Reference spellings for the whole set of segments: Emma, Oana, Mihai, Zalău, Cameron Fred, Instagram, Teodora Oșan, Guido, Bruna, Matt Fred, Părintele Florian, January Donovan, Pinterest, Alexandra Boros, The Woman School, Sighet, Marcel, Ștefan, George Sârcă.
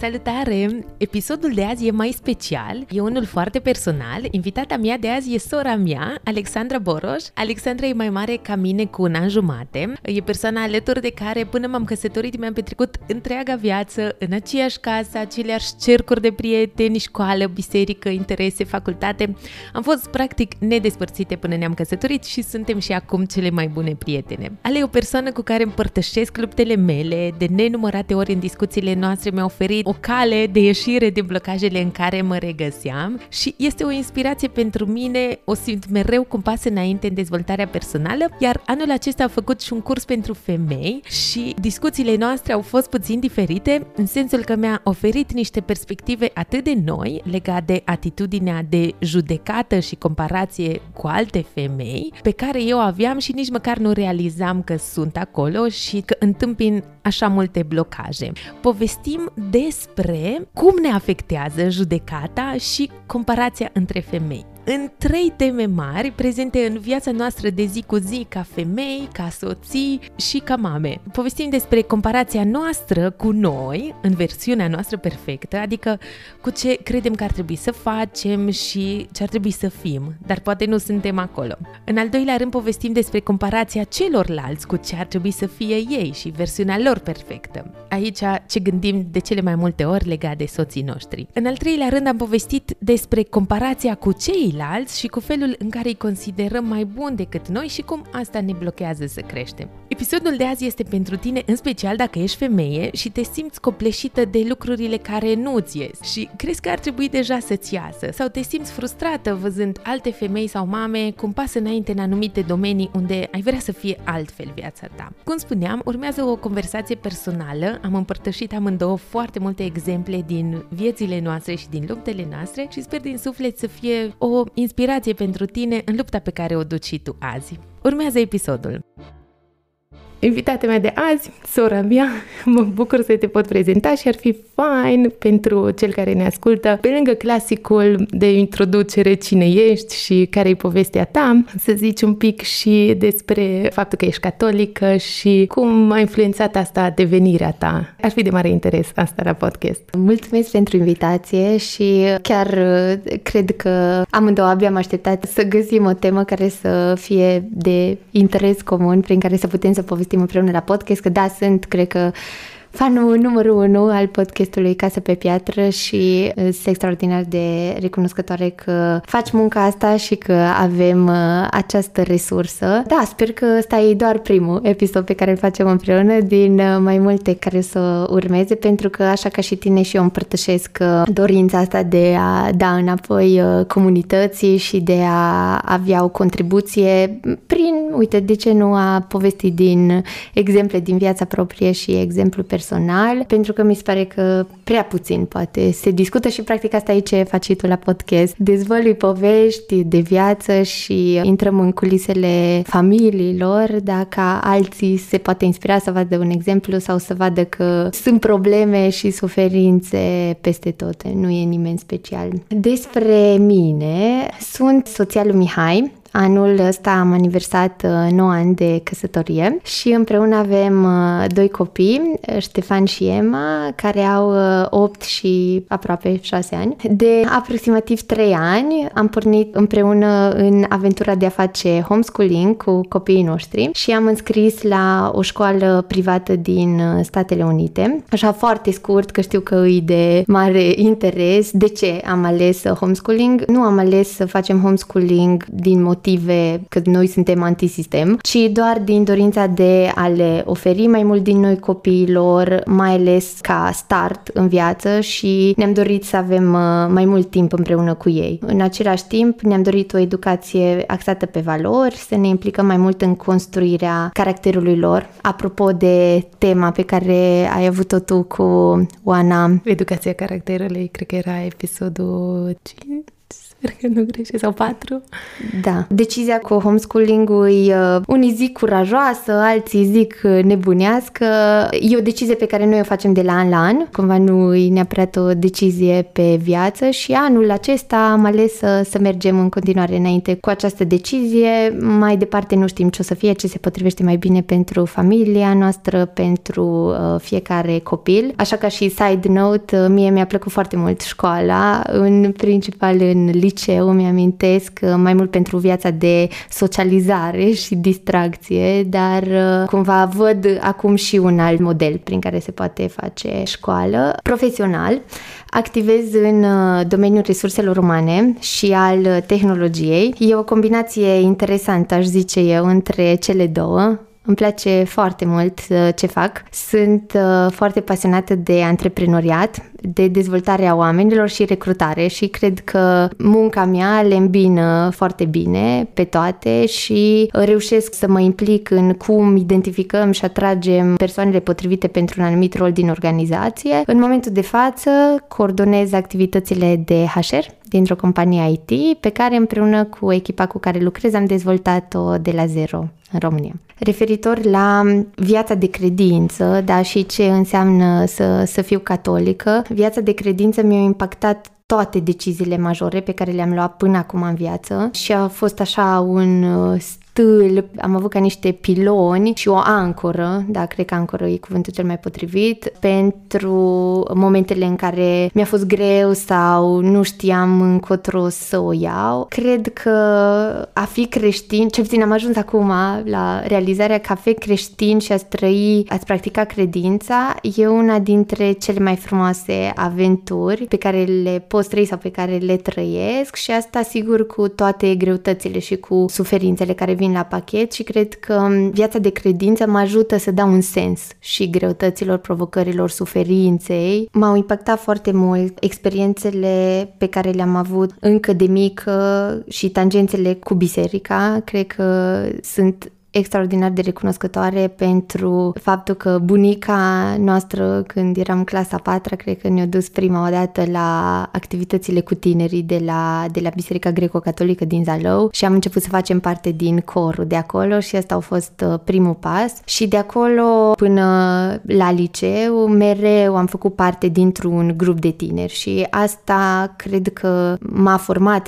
Salutare! Episodul de azi e mai special, e unul foarte personal. Invitata mea de azi e sora mea, Alexandra Boros. Alexandra e mai mare ca mine cu 1 an jumate. E persoana alături de care până m-am căsătorit mi-am petrecut întreaga viață în aceeași casă, aceleași cercuri de prieteni, școală, biserică, interese, facultate. Am fost practic nedespărțite până ne-am căsătorit și suntem și acum cele mai bune prietene. Ale e o persoană cu care împărtășesc luptele mele, de nenumărate ori în discuțiile noastre mi-a oferit o cale de ieșire din blocajele în care mă regăseam și este o inspirație pentru mine, o simt mereu cu un pas înainte în dezvoltarea personală, iar anul acesta a făcut și un curs pentru femei și discuțiile noastre au fost puțin diferite, în sensul că mi-a oferit niște perspective atât de noi, legate de atitudinea de judecată și comparație cu alte femei, pe care eu aveam și nici măcar nu realizam că sunt acolo și că întâmpin așa multe blocaje. Povestim despre cum ne afectează judecata și comparația între femei. În 3 teme mari prezente în viața noastră de zi cu zi ca femei, ca soții și ca mame. Povestim despre comparația noastră cu noi, în versiunea noastră perfectă, adică cu ce credem că ar trebui să facem și ce ar trebui să fim, dar poate nu suntem acolo. În al 2-lea rând povestim despre comparația celorlalți cu ce ar trebui să fie ei și versiunea lor perfectă. Aici ce gândim de cele mai multe ori legat de soții noștri. În al 3-lea rând am povestit despre comparația cu ceilalți și cu felul în care îi considerăm mai buni decât noi și cum asta ne blochează să creștem. Episodul de azi este pentru tine în special dacă ești femeie și te simți copleșită de lucrurile care nu-ți ies și crezi că ar trebui deja să-ți iasă sau te simți frustrată văzând alte femei sau mame cum pasă înainte în anumite domenii unde ai vrea să fie altfel viața ta. Cum spuneam, urmează o conversație personală, am împărtășit amândouă foarte multe exemple din viețile noastre și din luptele noastre și sper din suflet să fie o inspirație pentru tine în lupta pe care o duci și tu azi. Urmează episodul! Invitata mea de azi, sora mea, mă bucur să te pot prezenta și ar fi fain pentru cel care ne ascultă, pe lângă clasicul de introducere cine ești și care-i povestea ta, să zici un pic și despre faptul că ești catolică și cum a influențat asta devenirea ta. Ar fi de mare interes asta la podcast. Mulțumesc pentru invitație și chiar cred că amândouă abia am așteptat să găsim o temă care să fie de interes comun, prin care să putem să povestim împreună la podcast, că da, sunt, cred că fanul numărul 1 al podcastului Casă pe Piatră și sunt extraordinar de recunoscătoare că faci munca asta și că avem această resursă. Da, sper că ăsta e doar primul episod pe care îl facem împreună din mai multe care o să urmeze, pentru că așa ca și tine și eu împărtășesc dorința asta de a da înapoi comunității și de a avea o contribuție prin, uite, de ce nu a povesti din exemple din viața proprie și exemplu personal, pentru că mi se pare că prea puțin poate se discută și practic asta e ce faci tu la podcast. Dezvălui povești de viață și intrăm în culisele familiilor, dacă alții se poate inspira să vadă un exemplu sau să vadă că sunt probleme și suferințe peste tot, nu e nimeni special. Despre mine, sunt soția lui Mihai. Anul ăsta am aniversat 9 ani de căsătorie și împreună avem 2 copii, Ștefan și Emma, care au 8 și aproape 6 ani. De aproximativ 3 ani am pornit împreună în aventura de a face homeschooling cu copiii noștri și am înscris la o școală privată din Statele Unite. Așa foarte scurt, că știu că e de mare interes. De ce am ales homeschooling? Nu am ales să facem homeschooling din motiv motive că noi suntem antisistem, ci doar din dorința de a le oferi mai mult din noi copiilor, mai ales ca start în viață, și ne-am dorit să avem mai mult timp împreună cu ei. În același timp, ne-am dorit o educație axată pe valori, să ne implicăm mai mult în construirea caracterului lor. Apropo de tema pe care ai avut-o tu cu Oana, educația caracterului, cred că era episodul 5. Sper că nu greșesc, sau 4. Da. Decizia cu homeschooling-ul, unii zic curajoasă, alții zic nebunească. E o decizie pe care noi o facem de la an la an. Cumva nu e neapărat o decizie pe viață și anul acesta am ales să mergem în continuare înainte cu această decizie. Mai departe nu știm ce o să fie, ce se potrivește mai bine pentru familia noastră, pentru fiecare copil. Așa ca și side note, mie mi-a plăcut foarte mult școala, în principal în liceu, mi-amintesc, mai mult pentru viața de socializare și distracție, dar cumva văd acum și un alt model prin care se poate face școală. Profesional, activez în domeniul resurselor umane și al tehnologiei. E o combinație interesantă, aș zice eu, între cele două. Îmi place foarte mult ce fac. Sunt foarte pasionată de antreprenoriat, de dezvoltarea oamenilor și recrutare și cred că munca mea le îmbină foarte bine pe toate și reușesc să mă implic în cum identificăm și atragem persoanele potrivite pentru un anumit rol din organizație. În momentul de față coordonez activitățile de HR dintr-o companie IT pe care împreună cu echipa cu care lucrez am dezvoltat-o de la zero în România. Referitor la viața de credință, da, și ce înseamnă să fiu catolică, viața de credință mi-a impactat toate deciziile majore pe care le-am luat până acum în viață și a fost așa un stâlp, am avut ca niște piloni și o ancoră, da, cred că ancoră e cuvântul cel mai potrivit, pentru momentele în care mi-a fost greu sau nu știam încotro să o iau. Cred că a fi creștin, cel puțin am ajuns acum la realizarea că a fi creștin și a-ți practica credința e una dintre cele mai frumoase aventuri pe care le pot trăi sau pe care le trăiesc și asta sigur cu toate greutățile și cu suferințele care vin la pachet și cred că viața de credință mă ajută să dau un sens și greutăților, provocărilor, suferinței. M-au impactat foarte mult experiențele pe care le-am avut încă de mică și tangențele cu biserica. Cred că sunt extraordinar de recunoscătoare pentru faptul că bunica noastră, când eram clasa 4, cred că ne-a dus prima dată la activitățile cu tinerii de la Biserica Greco-Catolică din Zalău și am început să facem parte din corul de acolo și asta a fost primul pas. Și de acolo până la liceu mereu am făcut parte dintr-un grup de tineri și asta cred că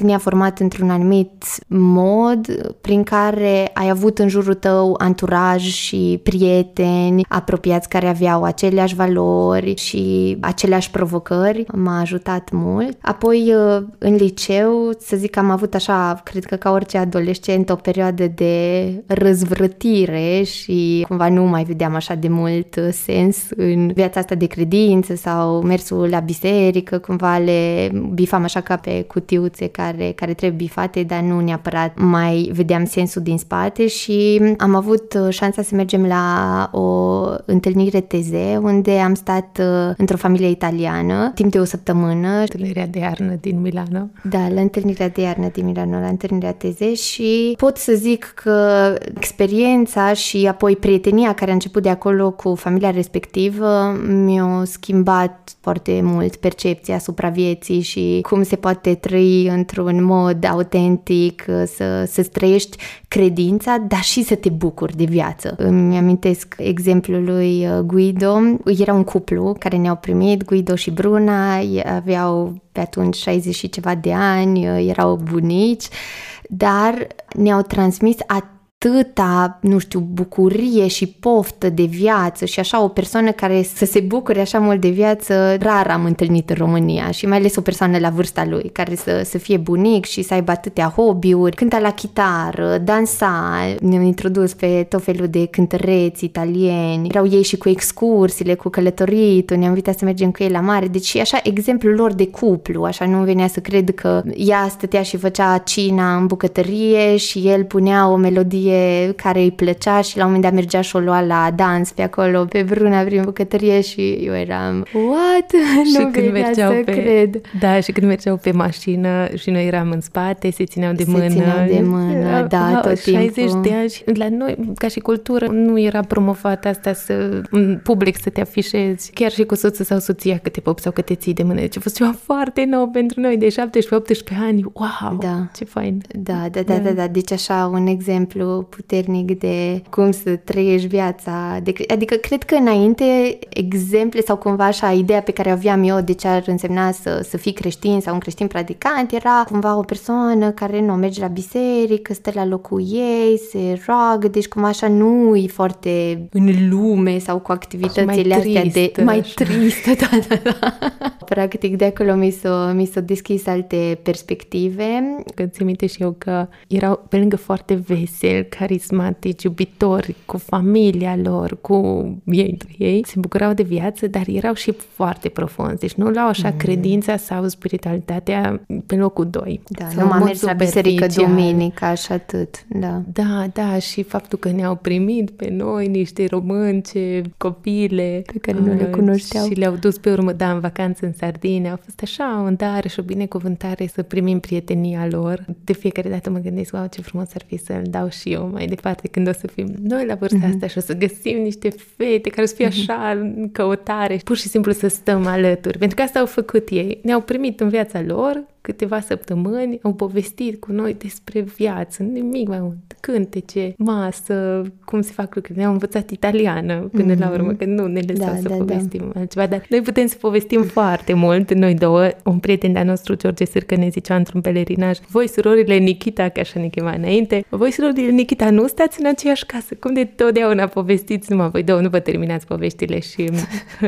ne-a format într-un anumit mod prin care ai avut în jurul tău anturaj și prieteni apropiați care aveau aceleași valori și aceleași provocări. M-a ajutat mult. Apoi, în liceu, să zic că am avut așa, cred că ca orice adolescent, o perioadă de răzvrătire și cumva nu mai vedeam așa de mult sens în viața asta de credință sau mersul la biserică, cumva le bifam așa ca pe cutiuțe care trebuie bifate, dar nu neapărat mai vedeam sensul din spate și am avut șansa să mergem la o întâlnire teze unde am stat într-o familie italiană timp de o săptămână. Întâlnirea de iarnă din Milano. Da, la întâlnirea de iarnă din Milano, la întâlnirea teze și pot să zic că experiența și apoi prietenia care a început de acolo cu familia respectivă mi-a schimbat foarte mult percepția asupra vieții și cum se poate trăi într-un mod autentic, să-ți trăiești credința, dar și să te bucuri de viață. Îmi amintesc exemplul lui Guido. Era un cuplu care ne-au primit, Guido și Bruna, aveau pe atunci 60 și ceva de ani, erau bunici, dar ne-au transmis atât atâta, nu știu, bucurie și poftă de viață și așa, o persoană care să se bucure așa mult de viață, rar am întâlnit în România și mai ales o persoană la vârsta lui, care să fie bunic și să aibă atâtea hobby-uri, cânta la chitară, dansa, ne-am introdus pe tot felul de cântăreți italieni, erau ei și cu excursiile, cu călătoritul, ne-am invitat să mergem cu ei la mare, deci așa exemplul lor de cuplu, așa nu venea să cred că ea stătea și făcea cina în bucătărie și el punea o melodie care îi plăcea și la un moment dat mergea și o lua la dans pe acolo, pe Bruna prin bucătărie și eu eram, what? Nu venea să cred. Da, și când mergeau pe mașină și noi eram în spate, se țineau de mână, da, tot 60 timpul. 60 de ani și la noi, ca și cultură, nu era promovată asta să în public să te afișezi, chiar și cu soțul sau soția câte pop sau câte ții de mână. Deci a fost ceva foarte nou pentru noi, de 17-18 ani, wow, da. Ce fain! Da. Deci așa un exemplu puternic de cum să trăiești viața. Adică cred că înainte exemple sau cumva așa ideea pe care aveam eu de ce ar însemna să fii creștin sau un creștin practicant era cumva o persoană care nu merge la biserică, stă la locul ei, se roagă, deci cumva așa nu-i foarte în lume sau cu activitățile astea de... Mai tristă, da. Practic de acolo mi s-o deschis alte perspective. Că ți-mi minte și eu că erau pe lângă foarte veseli, carismatici, iubitori, cu familia lor, cu ei, se bucurau de viață, dar erau și foarte profunzi. Deci nu luau așa credința sau spiritualitatea pe locul 2. Da, nu m-am mers la biserică duminica și atât. Da, și faptul că ne-au primit pe noi niște românce, copile, pe care nu le cunoșteau. Și le-au dus pe urmă, în vacanță în Sardine. A fost așa un dar și o binecuvântare să primim prietenia lor. De fiecare dată mă gândesc, wow, ce frumos ar fi să-l dau și eu mai departe când o să fim noi la vârsta asta și o să găsim niște fete care o să fie așa în căutare. Pur și simplu să stăm alături. Pentru că asta au făcut ei. Ne-au primit în viața lor câteva săptămâni, au povestit cu noi despre viață, nimic mai mult, cântece, masă, cum se fac lucruri. Ne-au învățat italiană până la urmă, că nu ne lăsau să povestim altceva, dar noi putem să povestim foarte mult, noi două. Un prieten de-a nostru, George Sârcă, ne zicea într-un pelerinaj, voi surorile Nikita, că așa ne chema înainte, voi surorile Nikita, nu stați în aceeași casă, cum de totdeauna povestiți numai voi două, nu vă terminați poveștile și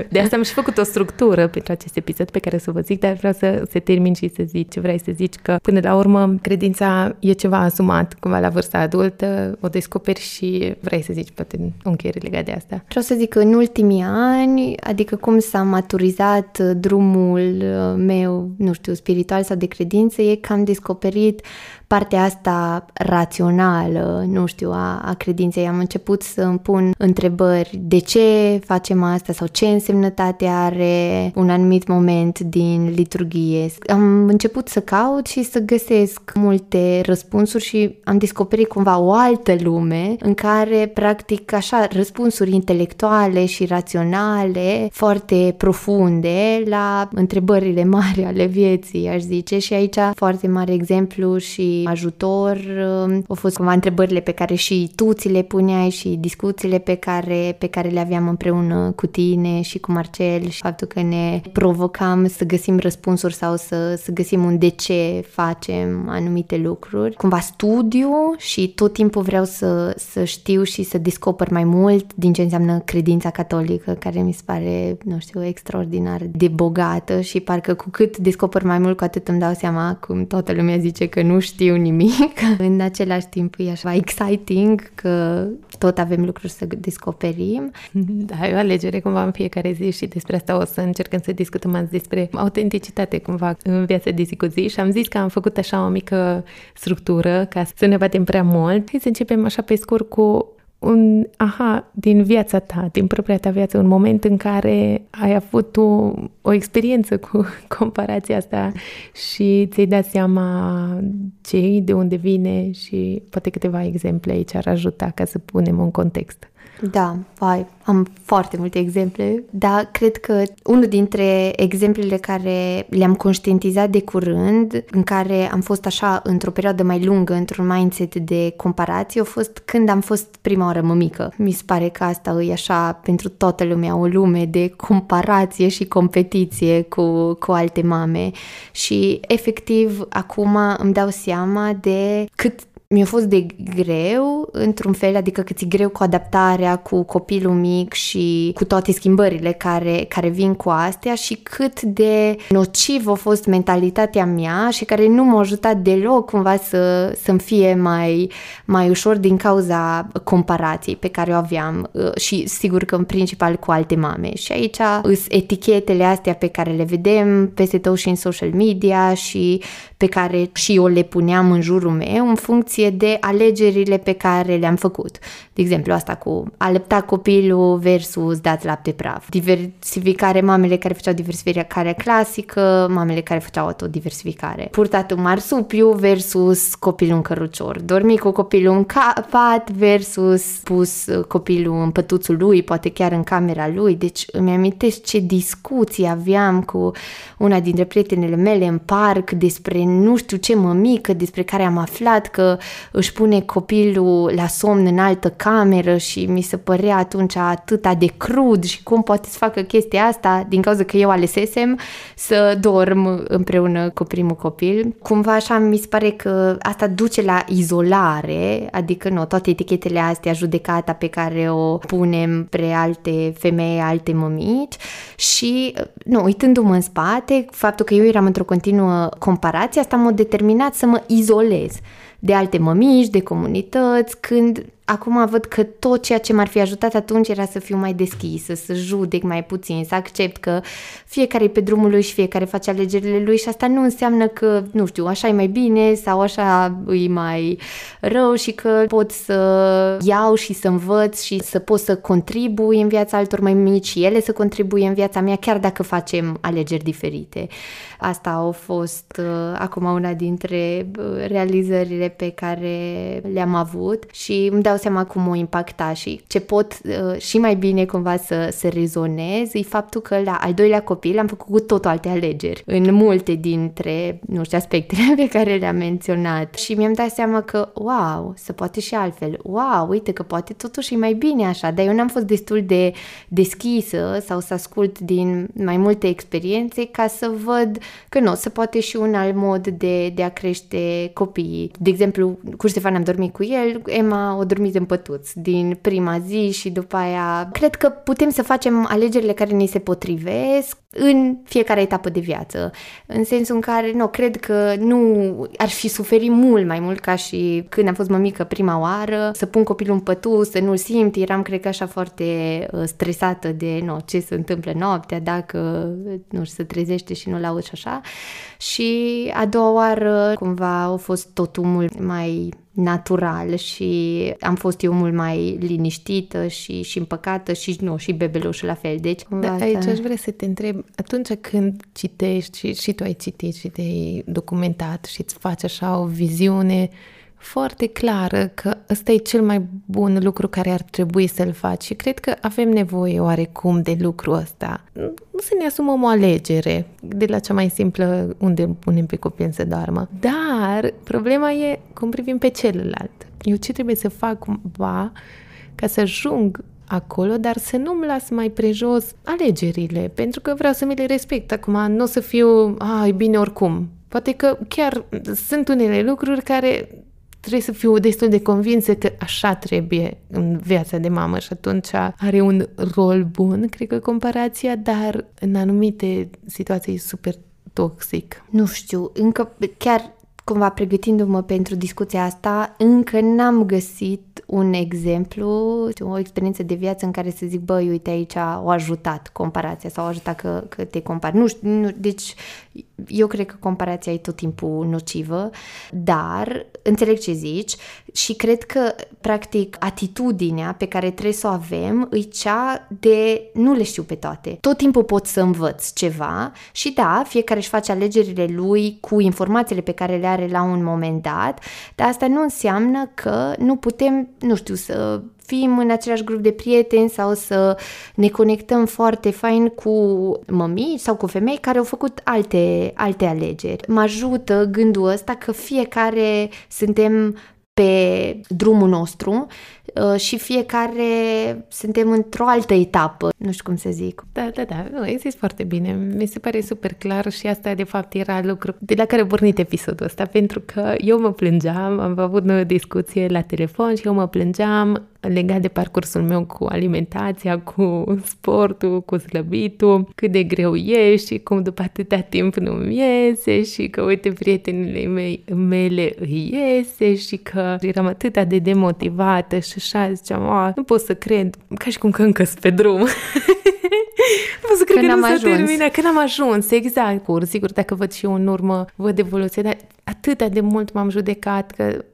de asta am și făcut o structură pentru acest episod pe care să vă zic, dar vreau să termin și să zic ce vrei să zici, că până la urmă credința e ceva asumat, cumva la vârsta adultă, o descoperi și vrei să zici, poate o încheiere legat de asta. Vreau să zic că în ultimii ani, adică cum s-a maturizat drumul meu, nu știu, spiritual sau de credință, e că am descoperit partea asta rațională, nu știu, a credinței. Am început să îmi pun întrebări de ce facem asta sau ce însemnătate are un anumit moment din liturghie. Am început să caut și să găsesc multe răspunsuri și am descoperit cumva o altă lume în care, practic, așa, răspunsuri intelectuale și raționale foarte profunde la întrebările mari ale vieții, aș zice, și aici foarte mare exemplu și ajutor au fost cumva întrebările pe care și tu ți le puneai și discuțiile pe care le aveam împreună cu tine și cu Marcel și faptul că ne provocam să găsim răspunsuri sau să găsim un de ce facem anumite lucruri. Cumva studiu și tot timpul vreau să știu și să descoper mai mult din ce înseamnă credința catolică, care mi se pare, nu știu, extraordinar de bogată și parcă cu cât descoper mai mult, cu atât îmi dau seama, cum toată lumea zice că nu știu nimic. În același timp e așa exciting că tot avem lucruri să descoperim. Da, e o alegere cumva în fiecare zi și despre asta o să încercăm să discutăm azi, despre autenticitate cumva în viața de zi cu zi, și am zis că am făcut așa o mică structură ca să ne batem prea mult. Hai să începem așa pe scurt cu un aha din viața ta, din propria ta viață, un moment în care ai avut tu o experiență cu comparația asta și ți-ai dat seama ce e, de unde vine, și poate câteva exemple aici ar ajuta ca să punem un context. Da, am foarte multe exemple, dar cred că unul dintre exemplele care le-am conștientizat de curând, în care am fost așa într-o perioadă mai lungă, într-un mindset de comparație, a fost când am fost prima oară mămică. Mi se pare că asta e așa pentru toată lumea, o lume de comparație și competiție cu alte mame și efectiv acum îmi dau seama de cât Mi-a fost de greu, într-un fel, adică că ți-e greu cu adaptarea, cu copilul mic și cu toate schimbările care vin cu astea și cât de nociv a fost mentalitatea mea și care nu m-a ajutat deloc cumva să-mi fie mai ușor din cauza comparației pe care o aveam și sigur că în principal cu alte mame. Și aici îs etichetele astea pe care le vedem peste tot și în social media și pe care și eu le puneam în jurul meu în funcție de alegerile pe care le-am făcut. De exemplu, asta cu alăpta copilul versus dați lapte praf. Diversificare, mamele care făceau diversificare clasică, mamele care făceau autodiversificare. Purtat un marsupiu versus copilul în cărucior. Dormi cu copilul în pat versus pus copilul în pătuțul lui, poate chiar în camera lui. Deci îmi amintesc ce discuții aveam cu una dintre prietenele mele în parc despre nu știu ce mămică despre care am aflat că își pune copilul la somn în altă cameră și mi se părea atunci atâta de crud și cum poate să facă chestia asta din cauza că eu alesesem să dorm împreună cu primul copil. Cumva așa mi se pare că asta duce la izolare, adică nu, toate etichetele astea, judecata pe care o punem pre alte femei, alte mămici și, nu, uitându-mă în spate, faptul că eu eram într-o continuă comparație, asta m-a determinat să mă izolez de alte mămici, de comunități, când acum văd că tot ceea ce m-ar fi ajutat atunci era să fiu mai deschisă, să judec mai puțin, să accept că fiecare e pe drumul lui și fiecare face alegerile lui și asta nu înseamnă că, nu știu, așa e mai bine sau așa e mai rău și că pot să iau și să învăț și să pot să contribui în viața altor mai mici și ele să contribuie în viața mea, chiar dacă facem alegeri diferite. Asta a fost acum una dintre realizările pe care le-am avut și îmi dau seama cum o impacta și ce pot și mai bine cumva să rezonez e faptul că la al doilea copil am făcut cu totul alte alegeri în multe dintre, nu știu, aspectele pe care le-am menționat și mi-am dat seama că, wow, se poate și altfel, wow, uite că poate totuși e mai bine așa, dar eu n-am fost destul de deschisă sau să ascult din mai multe experiențe ca să văd că nu, se poate și un alt mod de a crește copiii. De exemplu, cu Ștefan am dormit cu el, Emma o dormit în pătuț din prima zi și după aia cred că putem să facem alegerile care ni se potrivesc în fiecare etapă de viață. În sensul în care, nu, cred că nu ar fi suferit mult mai mult ca și când am fost mămică prima oară, să pun copilul în pătuț, să nu-l simt, eram cred că așa foarte stresată de, nu, ce se întâmplă noaptea, dacă, nu știu, se trezește și nu-l auzi și așa. Și a doua oară cumva a fost totul mult mai natural și am fost eu mult mai liniștită și împăcată și, nu, și bebelușul la fel. Deci, da, aici aș vrea să te întreb, atunci când citești și tu ai citit și te-ai documentat și îți faci așa o viziune foarte clară că ăsta e cel mai bun lucru care ar trebui să-l faci și cred că avem nevoie oarecum de lucrul ăsta. Nu să ne asumăm o alegere de la cea mai simplă unde punem pe copil să doarmă. Dar problema e cum privim pe celălalt. Eu ce trebuie să fac cumva ca să ajung acolo, dar să nu-mi las mai prejos alegerile, pentru că vreau să mi le respect. Acum nu o să fiu, e bine oricum. Poate că chiar sunt unele lucruri care trebuie să fiu destul de convinsă că așa trebuie în viața de mamă și atunci are un rol bun, cred că, comparația, dar în anumite situații e super toxic. Nu știu, încă chiar cumva pregătindu-mă pentru discuția asta, încă n-am găsit un exemplu, o experiență de viață în care să zic, băi, uite aici o ajutat comparația sau o ajutat că te compari. Nu știu, deci eu cred că comparația e tot timpul nocivă, dar înțeleg ce zici și cred că, practic, atitudinea pe care trebuie să o avem e cea de nu le știu pe toate. Tot timpul pot să învăț ceva și da, fiecare își face alegerile lui cu informațiile pe care le are la un moment dat, dar asta nu înseamnă că nu putem, nu știu, să fim în același grup de prieteni sau să ne conectăm foarte fain cu mămii sau cu femei care au făcut alte alegeri. Mă ajută gândul ăsta că fiecare suntem pe drumul nostru și fiecare suntem într-o altă etapă. Nu știu cum să zic. Da, nu, ai zis foarte bine. Mi se pare super clar și asta de fapt era lucru de la care a pornit episodul ăsta, pentru că eu mă plângeam, am avut o discuție la telefon și eu mă plângeam legat de parcursul meu cu alimentația, cu sportul, cu slăbitul, cât de greu e și cum după atâta timp nu-mi iese și că uite prietenile mele îi iese și că eram atâta de demotivată și așa ziceam, nu pot să cred, ca și cum că încă sunt pe drum. Nu pot să cred că nu s-a terminat, că n-am ajuns, exact. Sigur, dacă văd și eu în urmă, văd evoluție, dar atâta de mult m-am judecat că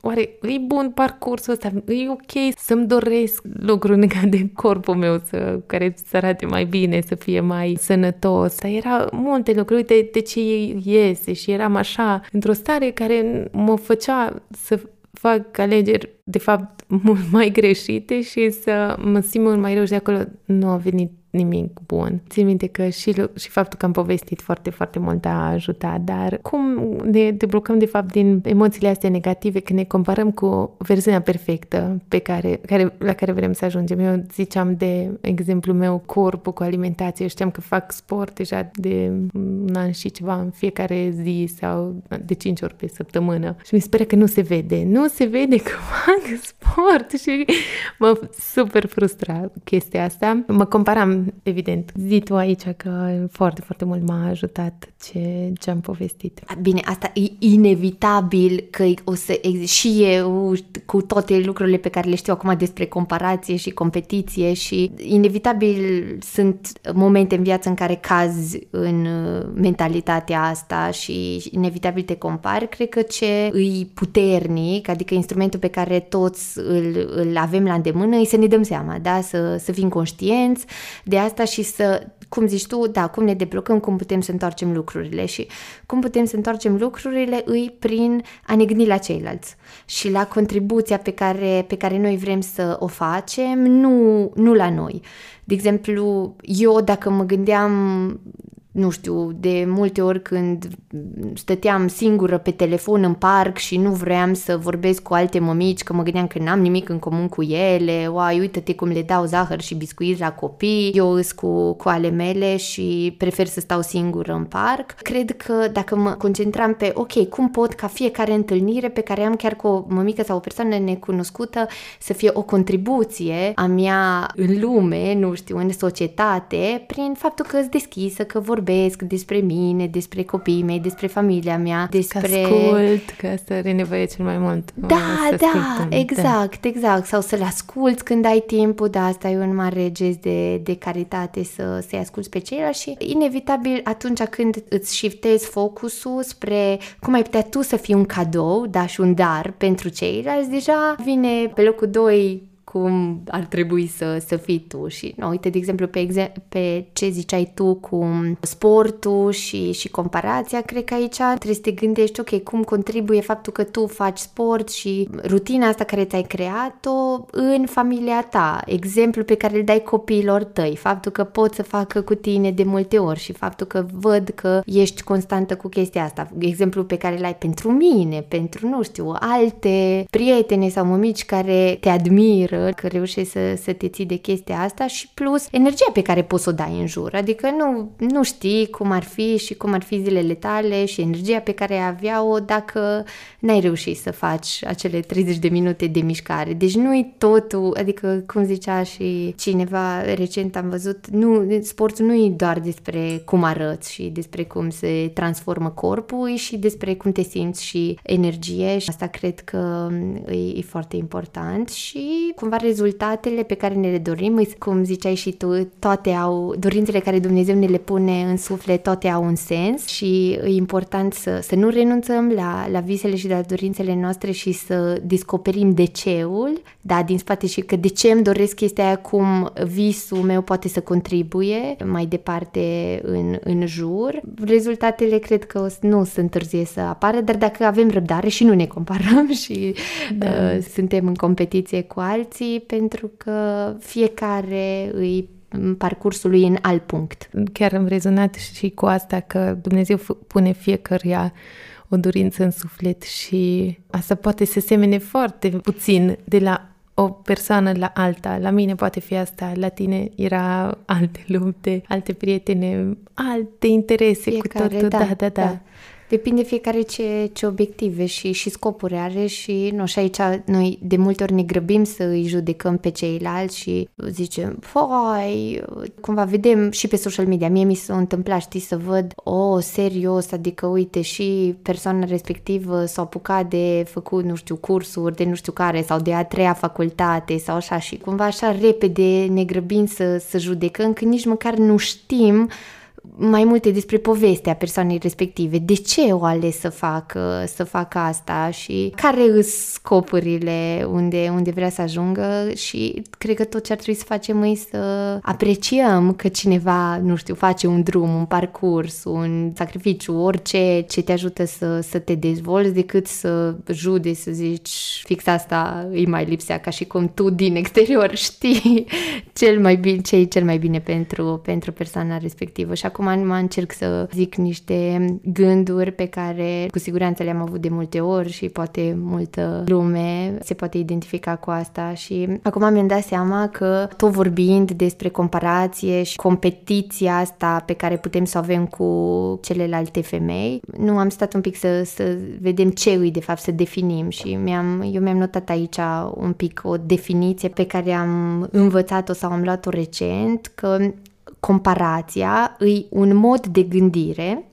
oare e bun parcursul ăsta? E ok să-mi doresc lucruri legate de corpul meu care să arate mai bine, să fie mai sănătos. Dar era multe lucruri de ce iese și eram așa într-o stare care mă făcea să fac alegeri de fapt mult mai greșite și să mă simt mult mai rău și de acolo nu a venit nimic bun. Țin minte că și faptul că am povestit foarte, foarte mult a ajutat, dar cum ne deblocăm de fapt din emoțiile astea negative când ne comparăm cu versiunea perfectă la care vrem să ajungem. Eu ziceam de exemplu meu corpul cu alimentație. Eu știam că fac sport deja de un an și ceva în fiecare zi sau de 5 ori pe săptămână și mi se pare că nu se vede. Nu se vede că fac sport și mă super frustra chestia asta. Mă comparam evident. Zi tu aici că foarte, foarte mult m-a ajutat ce am povestit. Bine, asta e inevitabil că o să existe și eu cu toate lucrurile pe care le știu acum despre comparație și competiție și inevitabil sunt momente în viață în care cazi în mentalitatea asta și inevitabil te compari. Cred că ce îi puternic, adică instrumentul pe care toți îl avem la îndemână, e să ne dăm seama, da? Să fim conștienți de asta și să, cum zici tu, da, cum ne deblocăm, cum putem să întoarcem lucrurile și cum putem să întoarcem lucrurile îi prin a ne gândi la ceilalți și la contribuția pe care noi vrem să o facem, nu la noi. De exemplu, eu dacă mă gândeam, nu știu, de multe ori când stăteam singură pe telefon în parc și nu vreau să vorbesc cu alte mămici, că mă gândeam că n-am nimic în comun cu ele, uai, uite-te cum le dau zahăr și biscuiți la copii, eu îs cu ale mele și prefer să stau singură în parc. Cred că dacă mă concentram pe, ok, cum pot ca fiecare întâlnire pe care am chiar cu o mămică sau o persoană necunoscută să fie o contribuție a mea în lume, nu știu, în societate, prin faptul că îți deschisă, că vorbesc despre mine, despre copiii mei, despre familia mea, despre... Că ascult, că asta are nevoie cel mai mult. Exact. Sau să-l asculți când ai timpul, da, asta e un mare gest de caritate să-i asculți pe ceilalți și inevitabil atunci când îți shiftezi focusul spre cum ai putea tu să fii un cadou, da, și un dar pentru ceilalți, deja vine pe locul 2 cum ar trebui să fii tu și, no, uite, de exemplu, pe ce ziceai tu cu sportul și comparația, cred că aici trebuie să te gândești, ok, cum contribuie faptul că tu faci sport și rutina asta care ți-ai creat-o în familia ta, exemplu pe care îl dai copiilor tăi, faptul că pot să facă cu tine de multe ori și faptul că văd că ești constantă cu chestia asta, exemplu pe care l-ai pentru mine, pentru, nu știu, alte prietene sau mămici care te admiră că reușești să te ții de chestia asta și plus energia pe care poți să o dai în jur, adică nu știi cum ar fi și cum ar fi zilele tale și energia pe care ai avea-o dacă n-ai reușit să faci acele 30 de minute de mișcare, deci nu-i totul, adică cum zicea și cineva recent am văzut, sportul nu-i doar despre cum arăți și despre cum se transformă corpul, e și despre cum te simți și energie și asta cred că e foarte important și cumva rezultatele pe care ne le dorim, cum ziceai și tu, toate au, dorințele care Dumnezeu ne le pune în suflet, toate au un sens și e important să nu renunțăm la visele și la dorințele noastre și să descoperim de ceul, da, din spate și că de ce îmi doresc chestia aia, cum visul meu poate să contribuie mai departe în jur. Rezultatele cred că nu se întârzie să apară, dar dacă avem răbdare și nu ne comparăm și suntem în competiție cu alții, pentru că fiecare îi parcursul lui în alt punct. Chiar am rezonat și cu asta că Dumnezeu pune fiecăruia o dorință în suflet și asta poate să semene foarte puțin de la o persoană la alta. La mine poate fi asta, la tine era alte lupte, alte prietene, alte interese fiecare, cu totul. Da. Depinde fiecare ce obiective și scopuri are și, nu, și aici noi de multe ori ne grăbim să îi judecăm pe ceilalți și zicem, cumva vedem și pe social media. Mie mi s-a întâmplat, să văd, serios, adică uite și persoana respectivă s-a apucat de făcut, cursuri de nu știu care sau de a treia facultate sau așa și cumva așa repede ne grăbim să judecăm că nici măcar nu știm mai multe despre povestea persoanei respective. De ce o ales să facă asta și care sunt scopurile unde vrea să ajungă și cred că tot ce ar trebui să facem e să apreciem că cineva, face un drum, un parcurs, un sacrificiu, orice ce te ajută să te dezvolți decât să judeci, să zici fix asta îi mai lipsea, ca și cum tu din exterior știi ce e cel mai bine pentru persoana respectivă. Și acum numai încerc să zic niște gânduri pe care cu siguranță le-am avut de multe ori și poate multă lume se poate identifica cu asta și acum mi-am dat seama că tot vorbind despre comparație și competiția asta pe care putem să o avem cu celelalte femei, nu am stat un pic să vedem ce îi de fapt să definim și eu mi-am notat aici un pic o definiție pe care am învățat-o sau am luat-o recent, că comparația e un mod de gândire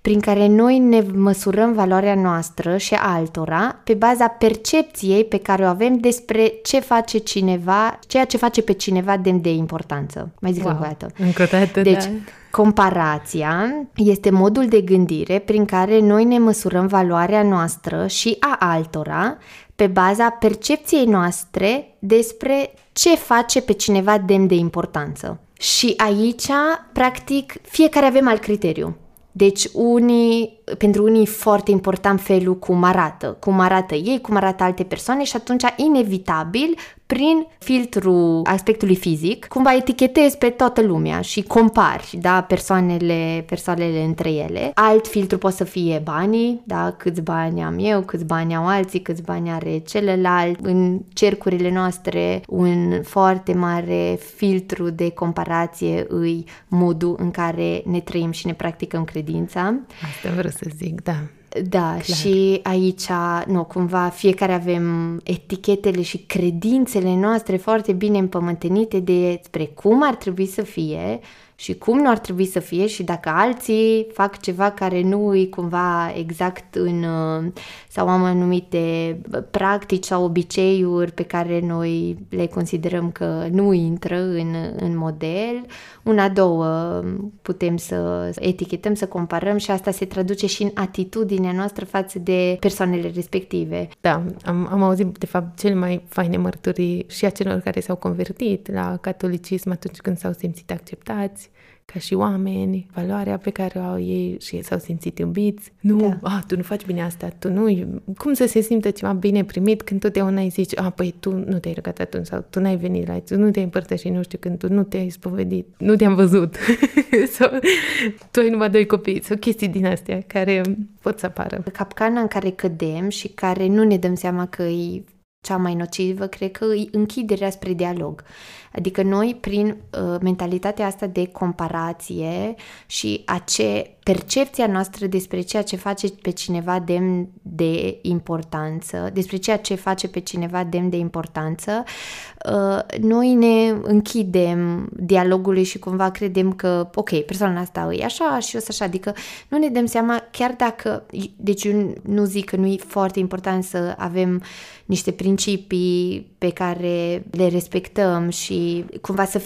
prin care noi ne măsurăm valoarea noastră și altora pe baza percepției pe care o avem despre ce face cineva, ceea ce face pe cineva demn de importanță. Mai zic încă o dată. Deci, comparația este modul de gândire prin care noi ne măsurăm valoarea noastră și a altora pe baza percepției noastre despre ce face pe cineva demn de importanță. Și aici, practic, fiecare avem alt criteriu. Deci, pentru unii e foarte important felul cum arată ei, cum arată alte persoane și atunci, inevitabil, prin filtrul aspectului fizic, cumva etichetezi pe toată lumea și compari, persoanele între ele. Alt filtru poate să fie banii, câți bani am eu, câți bani au alții, câți bani are celălalt. În cercurile noastre, un foarte mare filtru de comparație îi modul în care ne trăim și ne practicăm credința. Asta vreau să zic, da. Da, clar. Și aici, cumva fiecare avem etichetele și credințele noastre foarte bine împământenite despre cum ar trebui să fie și cum nu ar trebui să fie și dacă alții fac ceva care nu e cumva exact sau am anumite practici sau obiceiuri pe care noi le considerăm că nu intră în model, una, două putem să etichetăm, să comparăm și asta se traduce și în atitudinea noastră față de persoanele respective. Da, am auzit de fapt cele mai faine mărturii și a celor care s-au convertit la catolicism atunci când s-au simțit acceptați ca și oameni, valoarea pe care o au ei și ei s-au simțit iubiți. Tu nu faci bine asta, tu nu... Cum să se simtă ceva bine primit când totdeauna îi zici, tu nu te-ai rugat atunci sau tu n-ai venit la aici, tu nu te-ai împărtășit, nu știu când, tu nu te-ai spovedit, nu te-am văzut. Sau tu ai numai 2 copii sau chestii din astea care pot să apară. Capcana în care cădem și care nu ne dăm seama că e cea mai nocivă, cred că e închiderea spre dialog. Adică noi, prin mentalitatea asta de comparație și percepția noastră despre ceea ce face pe cineva demn de importanță, noi ne închidem dialogului și cumva credem că, persoana asta e așa și eu sunt așa, adică nu ne dăm seama chiar dacă, deci eu nu zic că nu e foarte important să avem niște principii pe care le respectăm și cumva să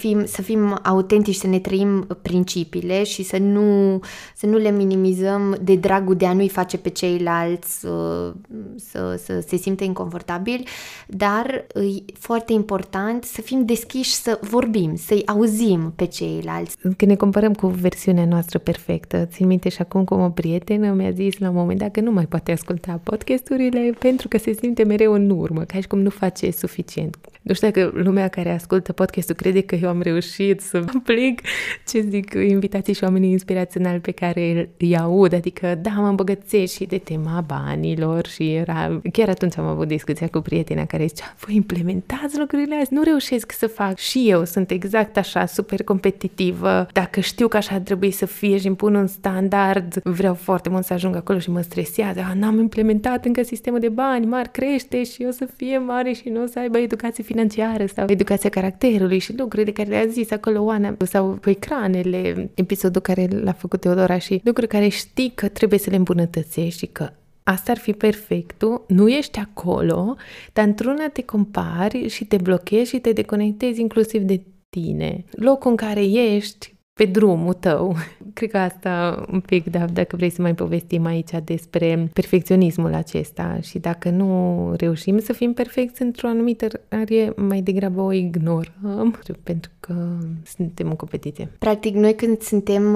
fim autentici, să ne trăim principiile și să nu le minimizăm de dragul de a nu-i face pe ceilalți să se simtă inconfortabil, dar e foarte important să fim deschiși, să vorbim, să-i auzim pe ceilalți. Când ne comparăm cu versiunea noastră perfectă, țin minte și acum cum o prietenă mi-a zis la un moment dat că nu mai poate asculta podcasturile pentru că se simte mereu în urmă, ca și cum nu face suficient. Nu știu dacă lumea care ascultă podcastul crede că eu am reușit să aplic, ce zic, invitații și oamenii inspiraționali pe care îi aud. Adică, da, mă îmbogățesc și de tema banilor și era... Chiar atunci am avut discuția cu prietena care zicea, voi implementați lucrurile astea? Nu reușesc să fac. Și eu sunt exact așa, super competitivă. Dacă știu că așa ar trebui să fie și îmi pun un standard, vreau foarte mult să ajung acolo și mă stresează. N-am implementat încă sistemul de bani, mari crește și eu să fie mare și nu o să aibă educație financiară sau educația caracterului și lucrurile care le-a zis acolo Oana sau pe ecranele, episodul care l-a făcut Teodora și lucruri care știi că trebuie să le îmbunătățești și că asta ar fi perfectul, nu ești acolo, dar într-una te compari și te blochezi și te deconectezi inclusiv de tine. Locul în care ești pe drumul tău. Cred că asta un pic, da, dacă vrei să mai povestim aici despre perfecționismul acesta și dacă nu reușim să fim perfecți într-o anumită arie, mai degrabă o ignorăm pentru că suntem în competiție. Practic, noi când suntem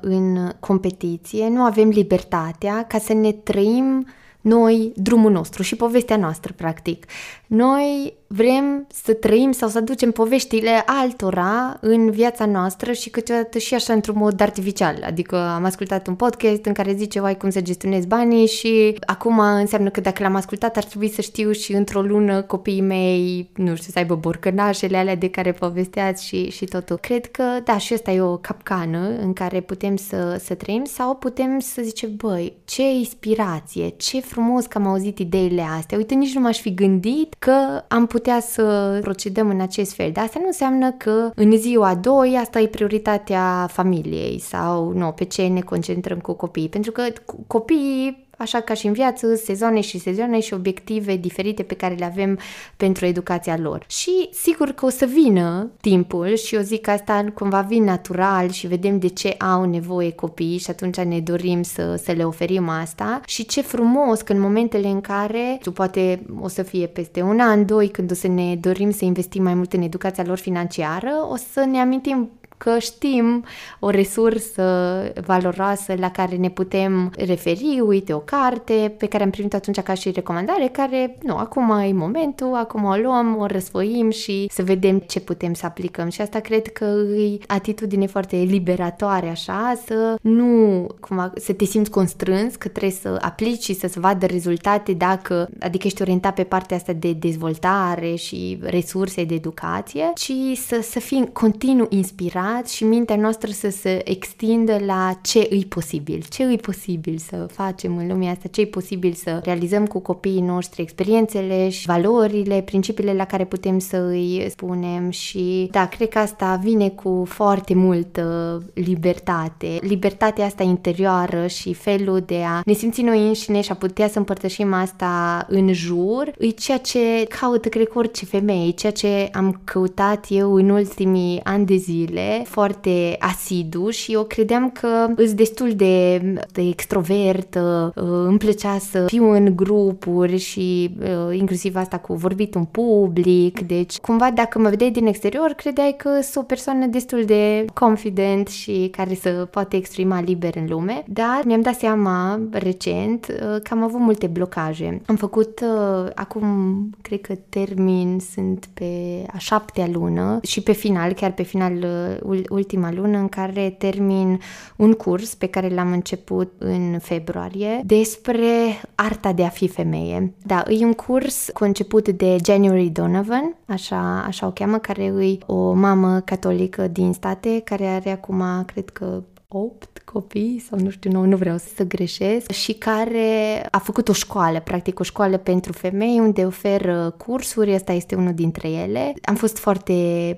în competiție, nu avem libertatea ca să ne trăim noi drumul nostru și povestea noastră, practic. Noi vrem să trăim sau să aducem poveștile altora în viața noastră și câteodată și așa într-un mod artificial. Adică am ascultat un podcast în care zice, uai, cum să gestionez banii și acum înseamnă că dacă l-am ascultat ar trebui să știu și într-o lună copiii mei, nu știu, să aibă borcănașele alea de care povesteați și totul. Cred că, da, și asta e o capcană în care putem să trăim sau putem să zicem, băi, ce inspirație, ce frumos că am auzit ideile astea. Uite, nici nu m-aș fi gândit că am putea să procedăm în acest fel, dar asta nu înseamnă că în ziua a doua asta e prioritatea familiei sau nu, pe ce ne concentrăm cu copiii, pentru că copiii, așa ca și în viață, sezoane și sezoane și obiective diferite pe care le avem pentru educația lor. Și sigur că o să vină timpul și eu zic că asta cumva vine natural și vedem de ce au nevoie copiii și atunci ne dorim să le oferim asta. Și ce frumos că în momentele în care, poate o să fie peste un an, doi, când o să ne dorim să investim mai mult în educația lor financiară, o să ne amintim că știm o resursă valoroasă la care ne putem referi, uite, o carte pe care am primit-o atunci ca și recomandare, care, nu, acum e momentul, acum o luăm, o răsfoim și să vedem ce putem să aplicăm. Și asta cred că e atitudine foarte liberatoare, așa, să nu, cumva, să te simți constrâns că trebuie să aplici și să-ți vadă rezultate dacă, adică ești orientat pe partea asta de dezvoltare și resurse de educație, ci să fii continuu inspirat și mintea noastră să se extindă la ce e posibil să facem în lumea asta, ce e posibil să realizăm cu copiii noștri, experiențele și valorile, principiile la care putem să îi spunem și da, cred că asta vine cu foarte multă libertate. Libertatea asta interioară și felul de a ne simți noi înșine și a putea să împărtășim asta în jur, e ceea ce caută, cred că, orice femeie, ceea ce am căutat eu în ultimii ani de zile foarte asidu și eu credeam că îs destul de extrovertă, îmi plăcea să fiu în grupuri și inclusiv asta cu vorbit în public, deci cumva dacă mă vedeai din exterior credeai că sunt o persoană destul de confident și care să poate exprima liber în lume, dar mi-am dat seama recent că am avut multe blocaje. Am făcut acum, cred că sunt pe a 7-a lună și pe final ultima lună în care termin un curs pe care l-am început în februarie despre arta de a fi femeie. Da, e un curs conceput de January Donovan, așa o cheamă, care e o mamă catolică din State care are acum, cred că 8 copii sau nu știu, nu vreau să greșesc, și care a făcut o școală, practic o școală pentru femei unde oferă cursuri, ăsta este unul dintre ele. Am fost foarte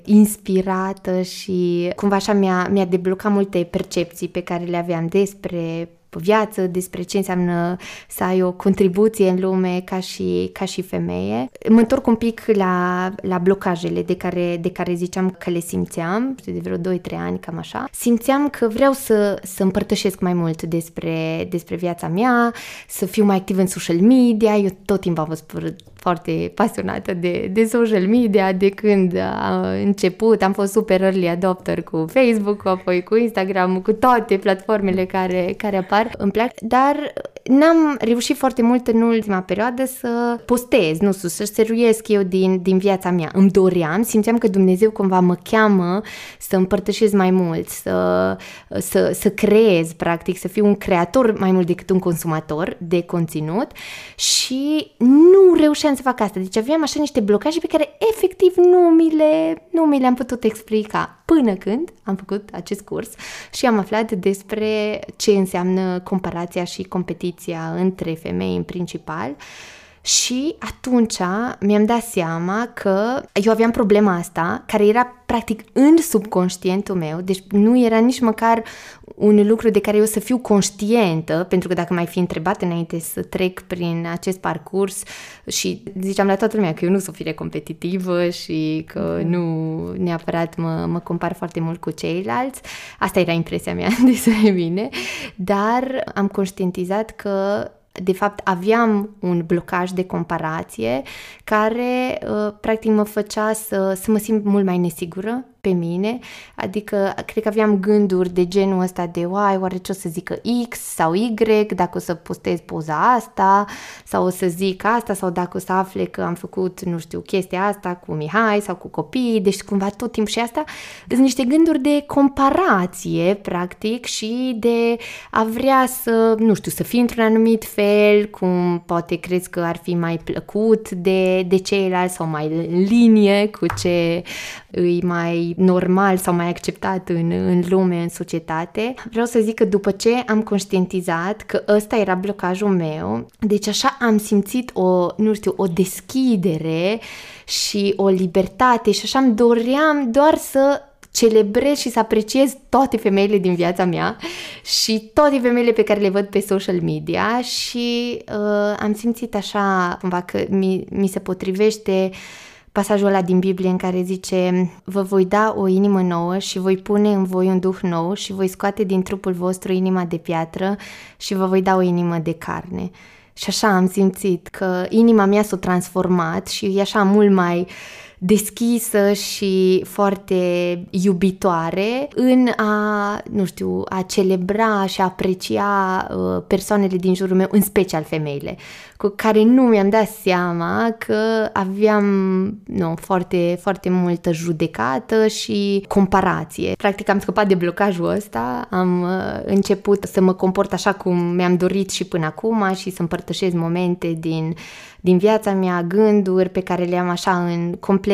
inspirată și cumva așa mi-a deblocat multe percepții pe care le aveam despre viață, despre ce înseamnă să ai o contribuție în lume ca și femeie. Mă întorc un pic la blocajele de care ziceam că le simțeam, de vreo 2-3 ani, cam așa. Simțeam că vreau să împărtășesc mai mult despre viața mea, să fiu mai activ în social media. Eu tot timpul am fost foarte pasionată de social media, de când a început. Am fost super early adopter cu Facebook, apoi cu Instagram, cu toate platformele care apar. Îmi plac, dar N-am reușit foarte mult în ultima perioadă să postez, nu știu, să seruiesc eu din viața mea. Îmi doream, simțeam că Dumnezeu cumva mă cheamă să împărtășesc mai mult, să creez, practic, să fiu un creator mai mult decât un consumator de conținut și nu reușeam să fac asta. Deci aveam așa niște blocaje pe care efectiv nu mi le-am putut explica. Până când am făcut acest curs și am aflat despre ce înseamnă comparația și competiția între femei în principal și atunci mi-am dat seama că eu aveam problema asta care era practic în subconștientul meu, deci nu era nici măcar un lucru de care eu să fiu conștientă, pentru că dacă m-ai fi întrebat înainte să trec prin acest parcurs și ziceam la toată lumea că eu nu sunt o fire competitivă și că nu neapărat mă compar foarte mult cu ceilalți, asta era impresia mea despre mine, dar am conștientizat că de fapt aveam un blocaj de comparație care practic mă făcea să mă simt mult mai nesigură pe mine, adică cred că aveam gânduri de genul ăsta de oare ce o să zică X sau Y, dacă o să postez poza asta sau o să zic asta sau dacă o să afle că am făcut, nu știu, chestia asta cu Mihai sau cu copii, deci cumva tot timpul și asta sunt niște gânduri de comparație practic și de a vrea să, nu știu, să fii într-un anumit fel, cum poate crezi că ar fi mai plăcut de ceilalți sau mai în linie cu ce îi mai normal sau mai acceptat în lume, în societate. Vreau să zic că după ce am conștientizat că ăsta era blocajul meu, deci așa am simțit o deschidere și o libertate și așa îmi doream doar să celebrez și să apreciez toate femeile din viața mea și toate femeile pe care le văd pe social media și am simțit așa cumva că mi se potrivește pasajul ăla din Biblie în care zice: vă voi da o inimă nouă și voi pune în voi un duh nou și voi scoate din trupul vostru inima de piatră și vă voi da o inimă de carne. Și așa am simțit că inima mea s-a transformat și e așa mult mai deschisă și foarte iubitoare în a, nu știu, a celebra și a aprecia persoanele din jurul meu, în special femeile, cu care nu mi-am dat seama că aveam foarte, foarte multă judecată și comparație. Practic am scăpat de blocajul ăsta, am început să mă comport așa cum mi-am dorit și până acum și să împărtășesc momente din viața mea, gânduri pe care le am așa în completă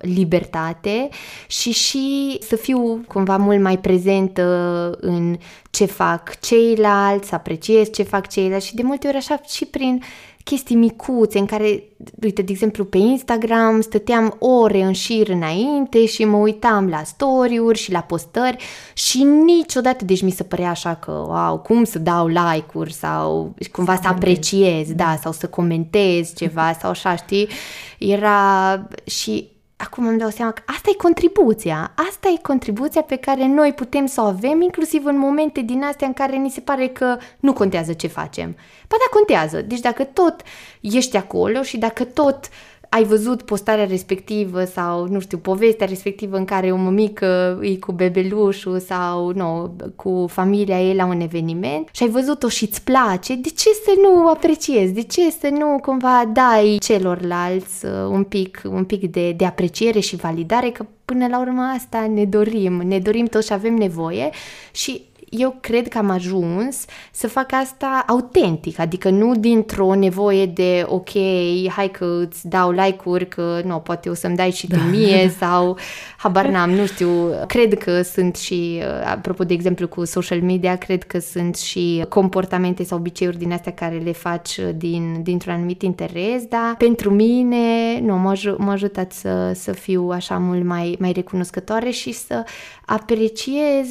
libertate și să fiu cumva mult mai prezentă în ce fac ceilalți, să apreciez ce fac ceilalți și de multe ori așa și prin chestii micuțe în care, uite, de exemplu, pe Instagram stăteam ore în șir înainte și mă uitam la story-uri și la postări și niciodată, deci mi se părea așa că, wow, cum să dau like-uri sau cumva să apreciez, da, sau să comentez ceva sau așa, știi? Era și acum îmi dau seama că asta e contribuția pe care noi putem să o avem, inclusiv în momente din astea în care ni se pare că nu contează ce facem. Ba da, contează. Deci dacă tot ești acolo și dacă tot ai văzut postarea respectivă sau, nu știu, povestea respectivă în care o mămică e cu bebelușul sau, nu, cu familia ei la un eveniment și ai văzut-o și îți place, de ce să nu apreciezi? De ce să nu cumva dai celorlalți un pic de apreciere și validare? Că până la urmă asta ne dorim tot și avem nevoie și eu cred că am ajuns să fac asta autentic, adică nu dintr-o nevoie de ok, hai că îți dau like-uri, că nu, poate o să-mi dai și tu mie sau habar n-am, nu știu, cred că sunt și, apropo de exemplu cu social media, cred că sunt și comportamente sau obiceiuri din astea care le faci dintr-un anumit interes, dar pentru mine, nu, m-a ajutat să fiu așa mult mai recunoscătoare și să apreciez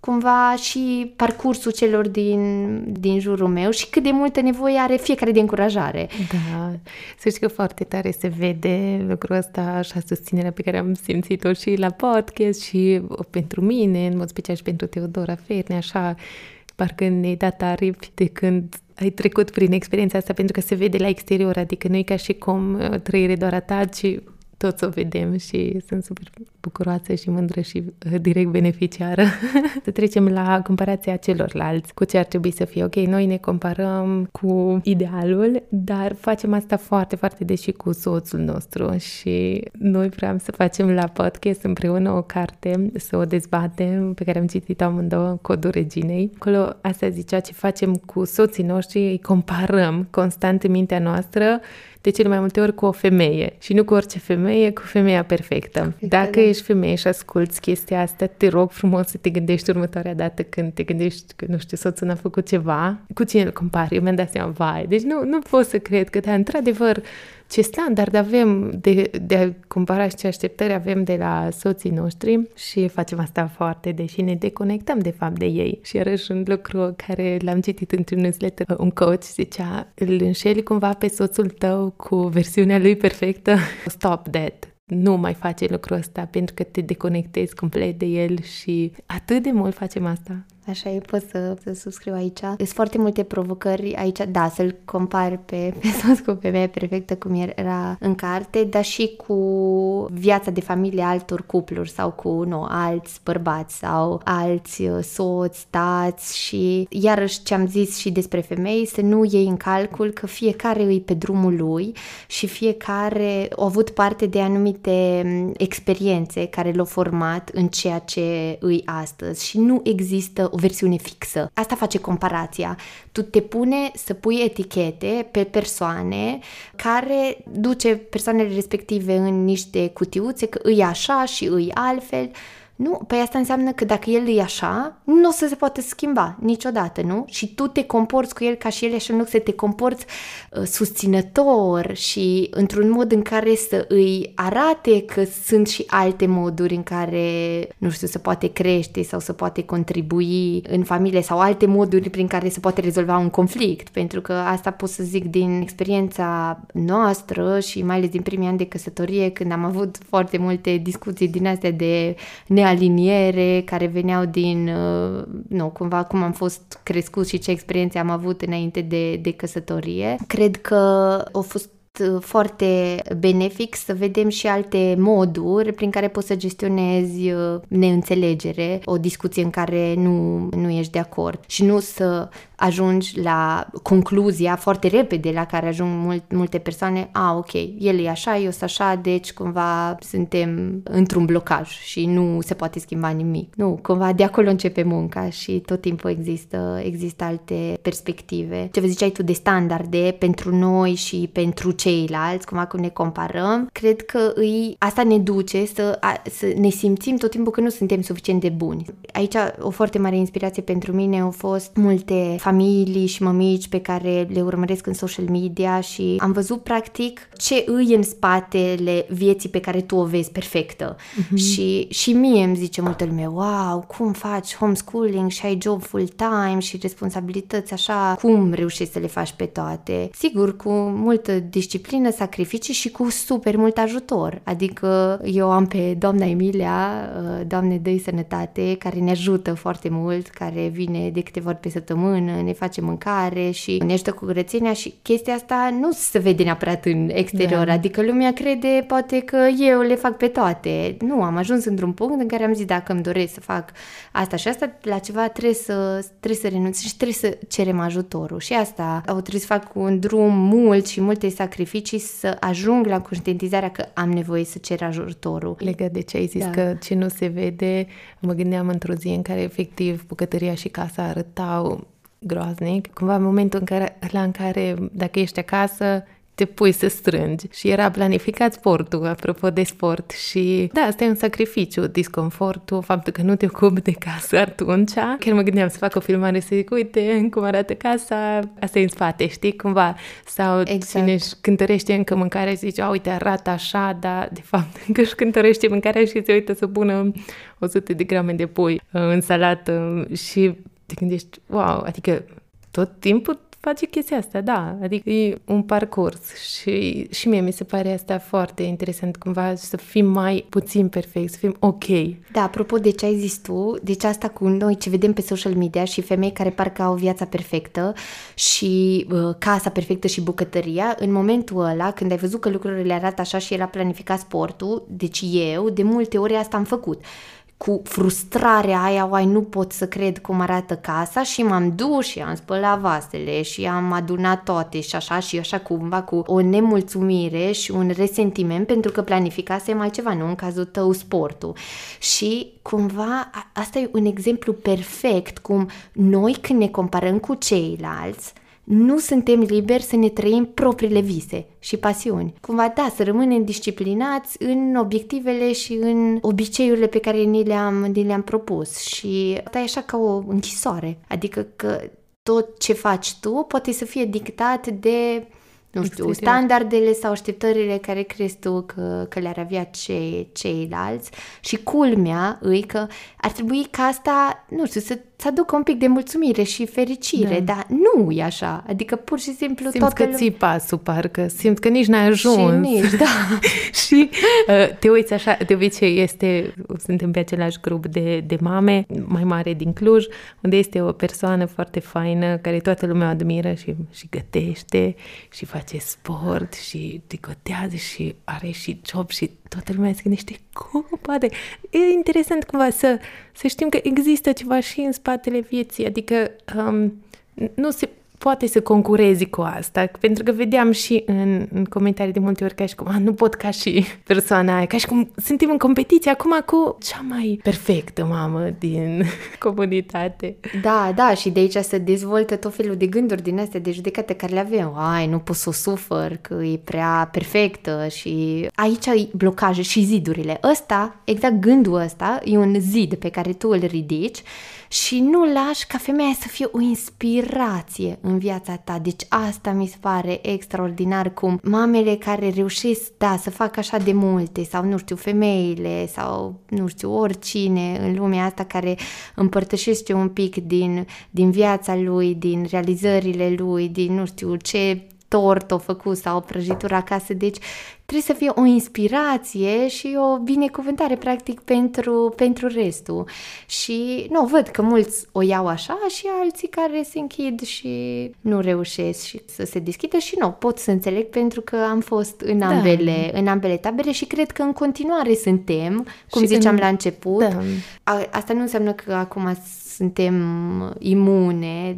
cumva și parcursul celor din jurul meu și cât de multă nevoie are fiecare de încurajare. Da, să știi că foarte tare se vede lucrul ăsta, așa susținerea pe care am simțit-o și la podcast și pentru mine, în mod special și pentru Teodora Ferne, așa, parcă ne-ai dat aripi de când ai trecut prin experiența asta, pentru că se vede la exterior, adică nu e ca și cum trăirea doar a ta, ci toți o vedem și sunt super bucuroasă și mândră și direct beneficiară. Să trecem la comparația celorlalți, cu ce ar trebui să fie. Ok, noi ne comparăm cu idealul, dar facem asta foarte, foarte des și cu soțul nostru și noi vrem să facem la podcast împreună o carte, să o dezbatem, pe care am citit-o amândouă, Codul Reginei. Acolo asta zicea ce facem cu soții noștri, îi comparăm constant în mintea noastră, de cele mai multe ori cu o femeie și nu cu orice femeie, cu femeia perfectă. Dacă ești femeie și asculți chestia asta, te rog frumos să te gândești următoarea dată când te gândești că, nu știu, soțul n-a făcut ceva, cu cine îl compari? Eu mi-am dat seama, vai, deci nu pot să cred că, dar într-adevăr, ce standard avem de a compara și ce așteptări avem de la soții noștri și facem asta foarte des și ne deconectăm de fapt de ei. Și iarăși un lucru care l-am citit într-un newsletter, un coach zicea, îl înșeli cumva pe soțul tău cu versiunea lui perfectă. Stop that! Nu mai face lucrul ăsta pentru că te deconectezi complet de el și atât de mult facem asta. Așa e, pot să subscriu aici. Sunt foarte multe provocări aici, da, să-l compari pe soț cu femeia perfectă cum era în carte, dar și cu viața de familie altor cupluri sau cu, alți bărbați sau alți soți, tați și iarăși ce am zis și despre femei, să nu iei în calcul că fiecare îi pe drumul lui și fiecare a avut parte de anumite experiențe care l-au format în ceea ce îi astăzi și nu există o versiune fixă. Asta face comparația. Tu te pune să pui etichete pe persoane care duce persoanele respective în niște cutiuțe că îi așa și îi altfel. Nu, păi asta înseamnă că dacă el e așa, nu o să se poată schimba niciodată, nu? Și tu te comporți cu el ca și el și în loc să te comporți susținător și într-un mod în care să îi arate că sunt și alte moduri în care, se poate crește sau se poate contribui în familie sau alte moduri prin care se poate rezolva un conflict, pentru că asta pot să zic din experiența noastră și mai ales din primii ani de căsătorie, când am avut foarte multe discuții din astea de nealiniere, care veneau din, cumva cum am fost crescut și ce experiențe am avut înainte de căsătorie. Cred că a fost foarte benefic să vedem și alte moduri prin care poți să gestionezi neînțelegere, o discuție în care nu ești de acord și nu să ajungi la concluzia foarte repede la care ajung multe persoane, ok, el e așa, eu sunt așa, deci cumva suntem într-un blocaj și nu se poate schimba nimic. Nu, cumva de acolo începe munca și tot timpul există alte perspective. Ce vă ziceai tu de standarde pentru noi și pentru ceilalți, cumva cum ne comparăm, cred că asta ne duce să ne simțim tot timpul că nu suntem suficient de buni. Aici o foarte mare inspirație pentru mine au fost multe familii și mămici pe care le urmăresc în social media și am văzut practic ce în spatele vieții pe care tu o vezi perfectă. Mm-hmm. Și mie îmi zice multă lume, wow, cum faci homeschooling și ai job full-time și responsabilități așa, cum reușești să le faci pe toate? Sigur, cu multă disciplină, sacrificii și cu super mult ajutor. Adică eu am pe doamna Emilia, Doamne dă-i sănătate, care ne ajută foarte mult, care vine de câteva ori pe săptămână, ne face mâncare și ne ajută cu curățenia și chestia asta nu se vede neapărat în exterior. Da. Adică lumea crede poate că eu le fac pe toate. Nu, am ajuns într-un punct în care am zis dacă îmi doresc să fac asta și asta, la ceva trebuie să renunț și trebuie să cerem ajutorul. Și asta trebuie să fac un drum mult și multe sacrificii să ajung la conștientizarea că am nevoie să cer ajutorul. Legat de ce ai zis, că ce nu se vede, mă gândeam într-o zi în care efectiv bucătăria și casa arătau groaznic, cumva momentul în care dacă ești acasă te pui să strângi și era planificat sportul, apropo de sport și da, asta e un sacrificiu, disconfortul, faptul că nu te ocupi de casă atunci. Chiar mă gândeam să fac o filmare să zic, uite cum arată casa, asta e în spate, știi, cumva. Sau cine își cântărește încă mâncarea și zice, uite, arată așa, dar de fapt încă își cântărește mâncarea și se uită să pună 100 de grame de pui în salată și te gândești, wow, adică tot timpul face chestia asta, da, adică e un parcurs și mie mi se pare asta foarte interesant, cumva să fim mai puțin perfect, să fim ok. Da, apropo de ce ai zis tu, deci asta cu noi ce vedem pe social media și femei care parcă au viața perfectă și casa perfectă și bucătăria, în momentul ăla, când ai văzut că lucrurile arată așa și era planificat sportul, deci eu, de multe ori asta am făcut. Cu frustrarea aia, oai, nu pot să cred cum arată casa și m-am dus și am spălat vasele și am adunat toate și așa cumva cu o nemulțumire și un resentiment pentru că planificasem altceva, nu în cazul tău sportul. Și cumva asta e un exemplu perfect cum noi când ne comparăm cu ceilalți nu suntem liberi să ne trăim propriile vise și pasiuni. Cumva, da, să rămânem disciplinați în obiectivele și în obiceiurile pe care ni le-am propus. Și asta e așa ca o închisoare. Adică că tot ce faci tu poate să fie dictat de, nu știu, standardele sau așteptările care crezi tu că le-ar avea ceilalți. Și culmea îi că ar trebui ca asta, nu știu, să aducă un pic de mulțumire și fericire, da. Dar nu e așa. Adică pur și simplu simți toată că ții pasul, parcă. Simți că nici n-ai ajuns. Și nici, da. Și te uiți așa, de obicei suntem pe același grup de mame, mai mare din Cluj, unde este o persoană foarte faină, care toată lumea admiră și gătește și face sport și tricotează și are și job și toată lumea se gândește cum poate. E interesant cumva să știm că există ceva și în spatele vieții, adică nu se poate să concurezi cu asta, pentru că vedeam și în comentarii de multe ori ca și cum, nu pot ca și persoana aia, ca și cum suntem în competiție acum cu cea mai perfectă mamă din comunitate. Da, da, și de aici se dezvoltă tot felul de gânduri din astea de judecată care le avem. Nu pot să o sufăr, că e prea perfectă și aici ai blocaje și zidurile. Ăsta, exact gândul ăsta, e un zid pe care tu îl ridici și nu lași ca femeia să fie o inspirație în viața ta. Deci asta mi se pare extraordinar cum mamele care reușesc, da, să facă așa de multe sau, nu știu, femeile sau, nu știu, oricine în lumea asta care împărtășește un pic din viața lui, din realizările lui, din, nu știu, ce tort o făcut sau o prăjitură acasă, deci trebuie să fie o inspirație și o binecuvântare, practic, pentru restul. Și, nu, văd că mulți o iau așa și alții care se închid și nu reușesc și să se deschidă și, nu, pot să înțeleg pentru că am fost în ambele tabere și cred că în continuare suntem, cum ziceam la început. Da. Asta nu înseamnă că acum suntem imune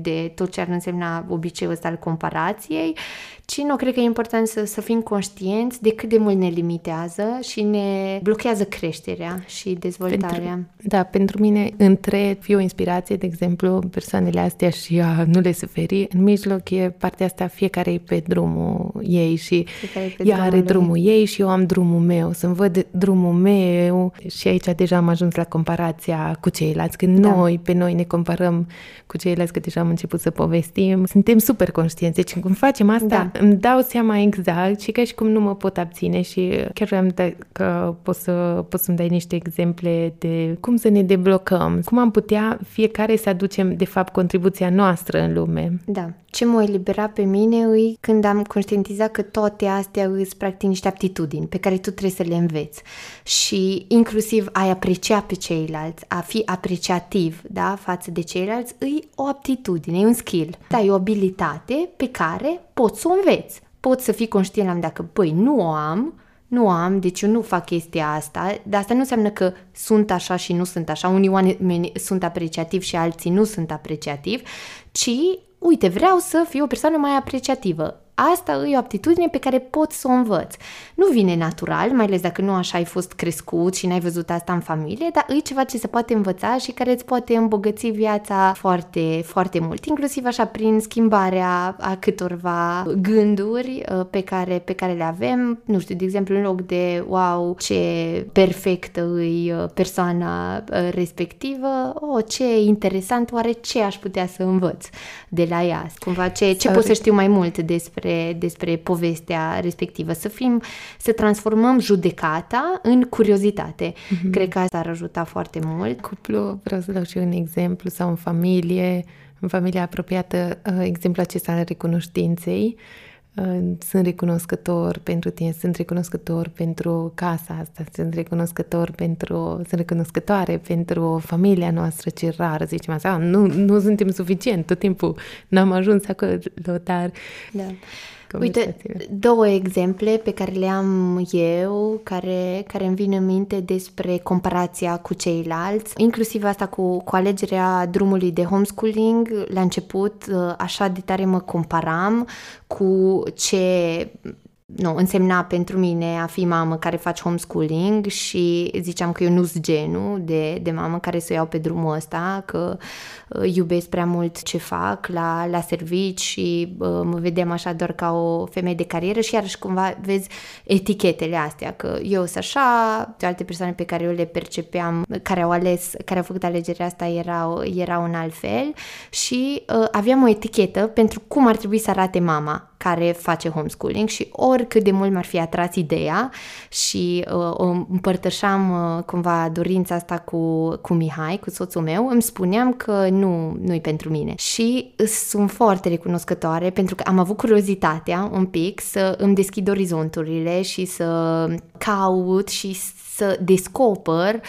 de tot ce ar însemna obiceiul ăsta al comparației, ci, nu, cred că e important să fim conștienți de cât de mult ne limitează și ne blochează creșterea și dezvoltarea. Pentru mine, între fie o inspirație, de exemplu, persoanele astea și a nu le suferi, în mijloc e partea asta, fiecare e pe drumul ei și ea are drumul ei și eu am drumul meu, să-mi văd drumul meu și aici deja am ajuns la comparația cu ceilalți, când noi, pe noi ne comparăm cu ceilalți, că deja am început să povestim, suntem super conștienți, deci când facem asta, îmi dau seama exact și ca și cum nu mă pot abține și chiar că poți să-mi dai niște exemple de cum să ne deblocăm, cum am putea fiecare să aducem, de fapt, contribuția noastră în lume. Da. Ce m-a eliberat pe mine e când am conștientizat că toate astea îs practic niște aptitudini pe care tu trebuie să le înveți și inclusiv a aprecia pe ceilalți, a fi apreciativ, da, față de ceilalți, e o aptitudine, e un skill, da, e o abilitate pe care poți să o înveți. Poți să fii conștient dacă, nu o am, deci eu nu fac chestia asta, dar asta nu înseamnă că sunt așa și nu sunt așa, unii oameni sunt apreciativi și alții nu sunt apreciativi, ci, uite, vreau să fiu o persoană mai apreciativă. Asta e o aptitudine pe care pot să o învăț. Nu vine natural, mai ales dacă nu așa ai fost crescut și n-ai văzut asta în familie, dar e ceva ce se poate învăța și care îți poate îmbogăți viața foarte, foarte mult, inclusiv așa prin schimbarea a câtorva gânduri pe care le avem. Nu știu, de exemplu, în loc de wow, ce perfectă îi persoana respectivă, ce interesant, oare ce aș putea să învăț de la ea? Cumva ce pot să știu mai mult despre povestea respectivă. Să transformăm judecata în curiozitate. Cred că asta ar ajuta foarte mult. Cuplu, vreau să dau și un exemplu, sau în familie, în familia apropiată exemplul acesta al recunoștinței. Sunt recunoscător pentru tine, sunt recunoscător pentru casa asta, sunt recunoscătoare pentru familia noastră, ce rar, zicem asta, nu suntem suficient, tot timpul n-am ajuns acolo, dar... Da. Uite, două exemple pe care le am eu, care îmi vin în minte despre comparația cu ceilalți, inclusiv asta cu alegerea drumului de homeschooling. La început, așa de tare mă comparam cu ce... însemna pentru mine a fi mamă care face homeschooling și ziceam că eu nu-s genul de mamă care să o iau pe drumul ăsta, că iubesc prea mult ce fac la servici și mă vedeam așa doar ca o femeie de carieră și iarăși cumva vezi etichetele astea, că eu sunt așa, de alte persoane pe care eu le percepeam, care au făcut alegerea asta erau în alt fel și aveam o etichetă pentru cum ar trebui să arate mama care face homeschooling și oricât de mult m-ar fi atras ideea și o împărtășeam cumva dorința asta cu Mihai, cu soțul meu, îmi spuneam că nu-i pentru mine. Și sunt foarte recunoscătoare pentru că am avut curiozitatea un pic să îmi deschid orizonturile și să caut și să descoper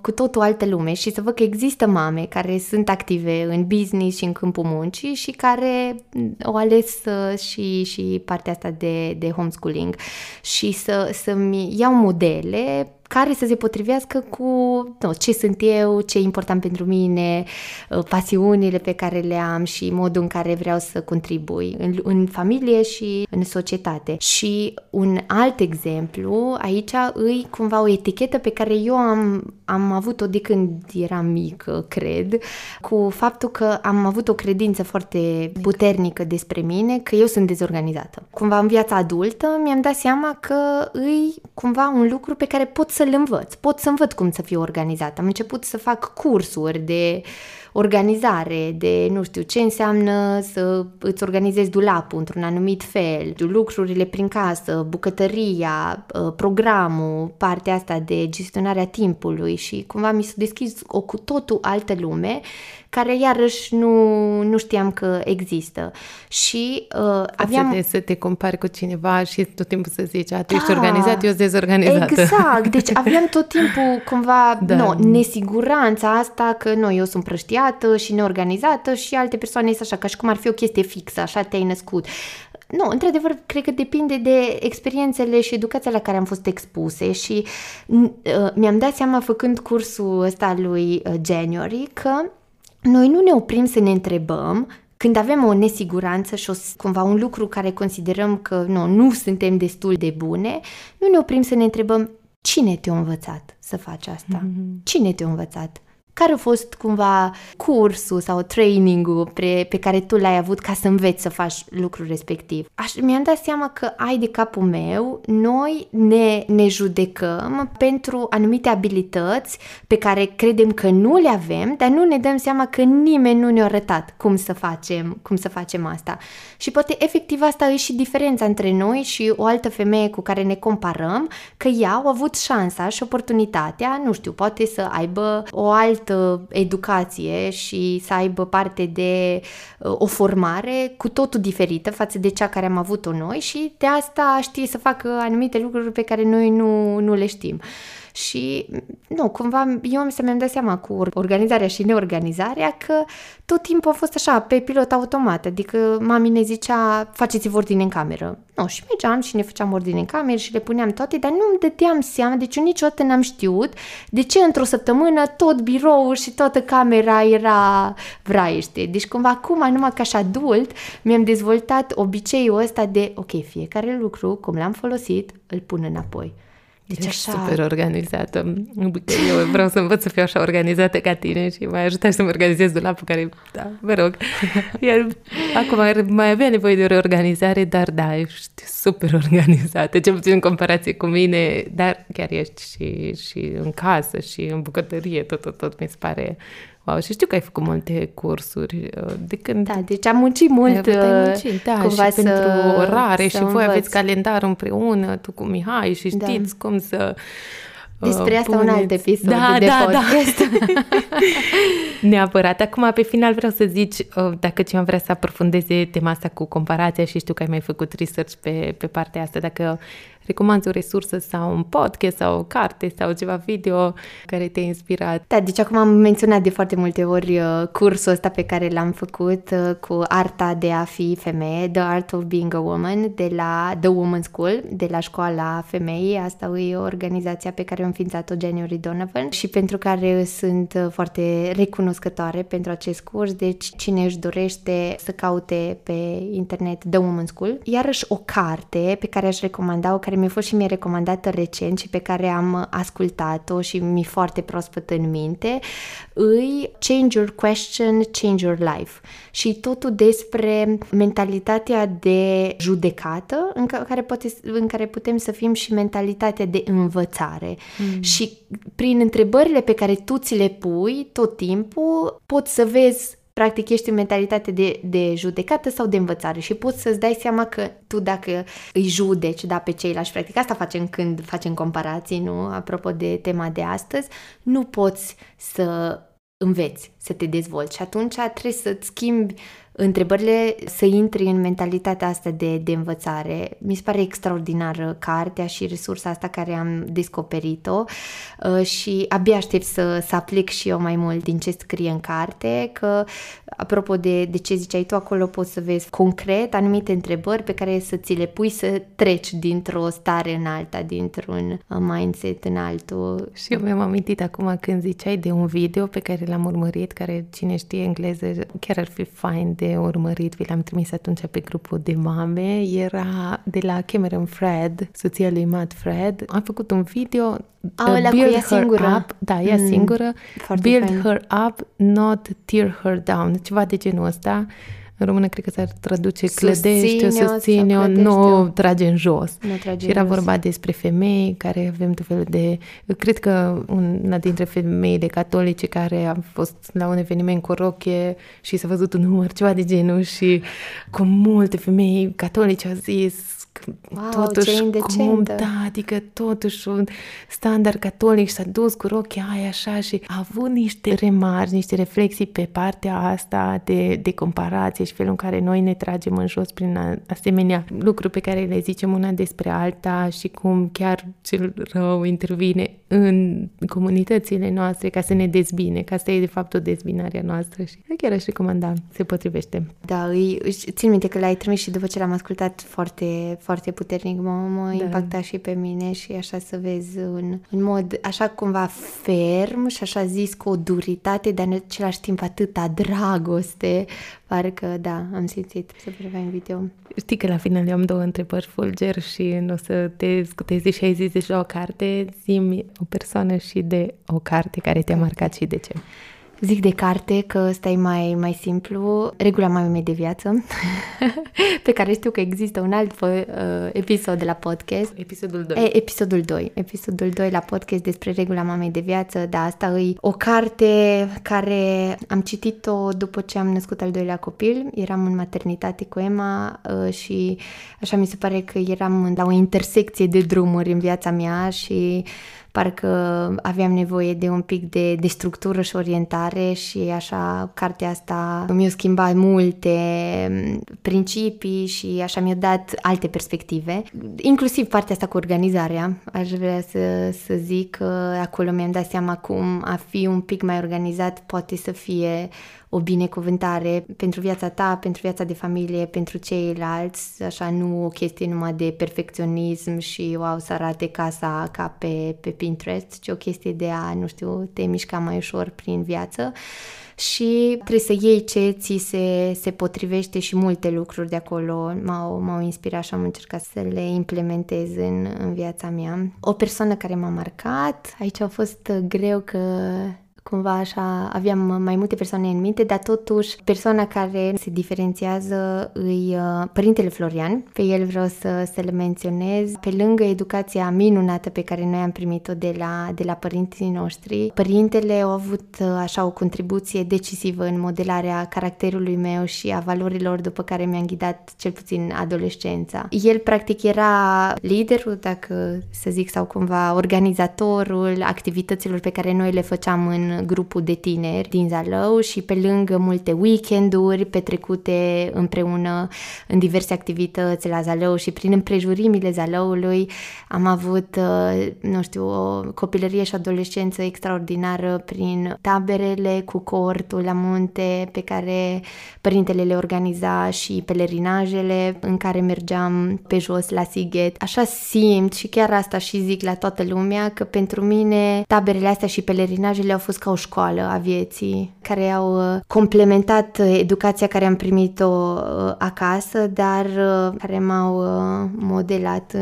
cu totul altă lume și să văd că există mame care sunt active în business și în câmpul muncii și care au ales și partea asta de homeschooling și să-mi iau modele care să se potrivească cu ce sunt eu, ce e important pentru mine, pasiunile pe care le am și modul în care vreau să contribui în familie și în societate. Și un alt exemplu, aici îi cumva o etichetă pe care eu am avut-o de când eram mică, cred, cu faptul că am avut o credință foarte puternică despre mine, că eu sunt dezorganizată. Cumva în viața adultă mi-am dat seama că îi cumva un lucru pe care pot să învăț cum să fiu organizată. Am început să fac cursuri de organizare, de nu știu ce înseamnă să îți organizezi dulapul într-un anumit fel, lucrurile prin casă, bucătăria, programul, partea asta de gestionarea timpului și cumva mi s-a deschis o cu totul altă lume care iarăși nu știam că există. Și aveam... Să te compari cu cineva și tot timpul să zici, tu ești organizat, eu sunt dezorganizată. Exact, deci aveam tot timpul cumva nesiguranța asta că eu sunt prăștiată și neorganizată și alte persoane sunt așa, ca și cum ar fi o chestie fixă, așa te-ai născut. Într-adevăr, cred că depinde de experiențele și educația la care am fost expuse și mi-am dat seama făcând cursul ăsta lui January că noi nu ne oprim să ne întrebăm când avem o nesiguranță și cumva un lucru care considerăm că nu suntem destul de bune, nu ne oprim să ne întrebăm cine te-a învățat să faci asta? Mm-hmm. Cine te-a învățat? Care a fost cumva cursul sau training-ul pe care tu l-ai avut ca să înveți să faci lucrul respectiv? Mi-am dat seama că de capul meu, noi ne judecăm pentru anumite abilități pe care credem că nu le avem, dar nu ne dăm seama că nimeni nu ne-a arătat cum să facem asta. Și poate efectiv asta e și diferența între noi și o altă femeie cu care ne comparăm, că ea a avut șansa și oportunitatea, poate să aibă o altă educație și să aibă parte de o formare cu totul diferită față de cea care am avut-o noi și de asta știe să facă anumite lucruri pe care noi nu le știm. Și, cumva, eu mi-am dat seama cu organizarea și neorganizarea că tot timpul a fost așa, pe pilot automat, adică mami ne zicea, faceți-vă ordine în cameră. Și mergeam și ne făceam ordine în cameră și le puneam toate, dar nu îmi dădeam seama, deci eu niciodată n-am știut de ce într-o săptămână tot biroul și toată camera era vraiește. Deci, cumva, acum, numai ca și adult, mi-am dezvoltat obiceiul ăsta de, fiecare lucru, cum l-am folosit, îl pun înapoi. Deci așa... super organizată. Eu vreau să învăț să fiu așa organizată ca tine și m-ai ajutat să-mi organizez dulapul care... Da, mă rog. Iar acum mai avea nevoie de o reorganizare, dar ești super organizată, cel puțin în comparație cu mine, dar chiar ești și în casă și în bucătărie, tot mi se pare... Wow, și știu că ai făcut multe cursuri de când... Da, deci am muncit mult cumva și pentru orare și voi aveți calendarul împreună, tu cu Mihai și știți cum să Despre asta un alt episod de podcast. Neapărat. Acum, pe final, vreau să zici, dacă cineva vrea să aprofundeze tema asta cu comparația și știu că ai mai făcut research pe partea asta, dacă recomanzi o resursă sau un podcast sau o carte sau ceva video care te-a inspirat. Da, deci acum am menționat de foarte multe ori cursul ăsta pe care l-am făcut cu arta de a fi femeie, The Art of Being a Woman, de la The Woman School, de la Școala Femeii. Asta e organizația pe care a înființat-o January Donovan și pentru care sunt foarte recunoscătoare pentru acest curs. Deci cine își dorește să caute pe internet The Woman School. Iarăși o carte pe care aș recomanda-o, care mi-a fost și mi-a recomandată recent și pe care am ascultat-o și mi-e foarte proaspăt în minte, îi Change Your Question, Change Your Life. Și totul despre mentalitatea de judecată în care putem să fim și mentalitatea de învățare. Și prin întrebările pe care tu ți le pui tot timpul, poți să vezi practic ești în mentalitate de judecată sau de învățare și poți să-ți dai seama că tu dacă îi judeci pe ceilalți, practic asta facem când facem comparații, nu? Apropo de tema de astăzi, nu poți să înveți, să te dezvolți și atunci trebuie să-ți schimbi întrebările, să intri în mentalitatea asta de învățare. Mi se pare extraordinară cartea și resursa asta care am descoperit-o și abia aștept să aplic și eu mai mult din ce scrie în carte, că apropo de ce ziceai tu, acolo poți să vezi concret anumite întrebări pe care să ți le pui să treci dintr-o stare în alta, dintr-un mindset în altul. Și eu mi-am amintit acum când ziceai de un video pe care l-am urmărit, care cine știe engleză chiar ar fi fain de urmărit, vi l-am trimis atunci pe grupul de mame, era de la Cameron Fred, soția lui Matt Fred. Am făcut un video Build Her singură. Up, da, ea singură, Build fain. Her Up, Not Tear Her Down, ceva de genul ăsta. În română cred că s-ar traduce clădește-o, susține-o, nu trage în jos. Și era vorba despre femei care avem tot felul de... Cred că una dintre femeile catolice care a fost la un eveniment cu roche și s-a văzut un număr, ceva de genul și cu multe femei catolice au zis totuși cum, da, adică totuși un standard catolic și s-a dus cu rochia aia așa și a avut niște remarci, niște reflexii pe partea asta de comparație și felul în care noi ne tragem în jos prin asemenea lucruri pe care le zicem una despre alta și cum chiar cel rău intervine în comunitățile noastre ca să ne dezbine, că asta e de fapt o dezbinare a noastră și chiar aș recomanda, se potrivește. Da, țin minte că l-ai trimis și după ce l-am ascultat foarte puternic m-a impactat și pe mine și așa să vezi în mod așa cumva ferm și așa zis cu o duritate, dar în același timp atâta dragoste, parcă da, am simțit să privea în video. Știi că la final eu am două întrebări fulger și nu o să te scutezi și ai zis deja o carte, zi-mi o persoană și de o carte care te-a marcat și de ce. Zic de carte, că ăsta e mai simplu, Regula mamei mei de viață, pe care știu că există un alt episod de la podcast. Episodul 2. Episodul 2 la podcast despre Regula mamei de viață, dar asta e o carte care am citit-o după ce am născut al doilea copil, eram în maternitate cu Emma și așa mi se pare că eram la o intersecție de drumuri în viața mea și parcă aveam nevoie de un pic de structură și orientare și așa cartea asta mi-a schimbat multe principii și așa mi-a dat alte perspective. Inclusiv partea asta cu organizarea. Aș vrea să zic că acolo mi-am dat seama cum a fi un pic mai organizat poate să fie o binecuvântare pentru viața ta, pentru viața de familie, pentru ceilalți, așa nu o chestie numai de perfecționism și wow, să arate casa ca pe Pinterest, ci o chestie de a, nu știu, te mișca mai ușor prin viață și trebuie să iei ce ți se potrivește și multe lucruri de acolo m-au inspirat și am încercat să le implementez în viața mea. O persoană care m-a marcat, aici a fost greu că cumva așa aveam mai multe persoane în minte, dar totuși persoana care se diferențiază îi Părintele Florian. Pe el vreau să-l menționez. Pe lângă educația minunată pe care noi am primit-o de la părinții noștri, părintele a avut așa o contribuție decisivă în modelarea caracterului meu și a valorilor după care mi-am ghidat cel puțin adolescența. El practic era liderul, dacă să zic, sau cumva organizatorul activităților pe care noi le făceam în grupul de tineri din Zalău și pe lângă multe weekenduri petrecute împreună în diverse activități la Zalău și prin împrejurimile Zalăului am avut, nu știu, o copilărie și adolescență extraordinară prin taberele cu cortul la munte pe care părintele le organiza și pelerinajele în care mergeam pe jos la Sighet. Așa simt și chiar asta și zic la toată lumea, că pentru mine taberele astea și pelerinajele au fost ca o școală a vieții, care au complementat educația care am primit-o acasă, dar care m-au modelat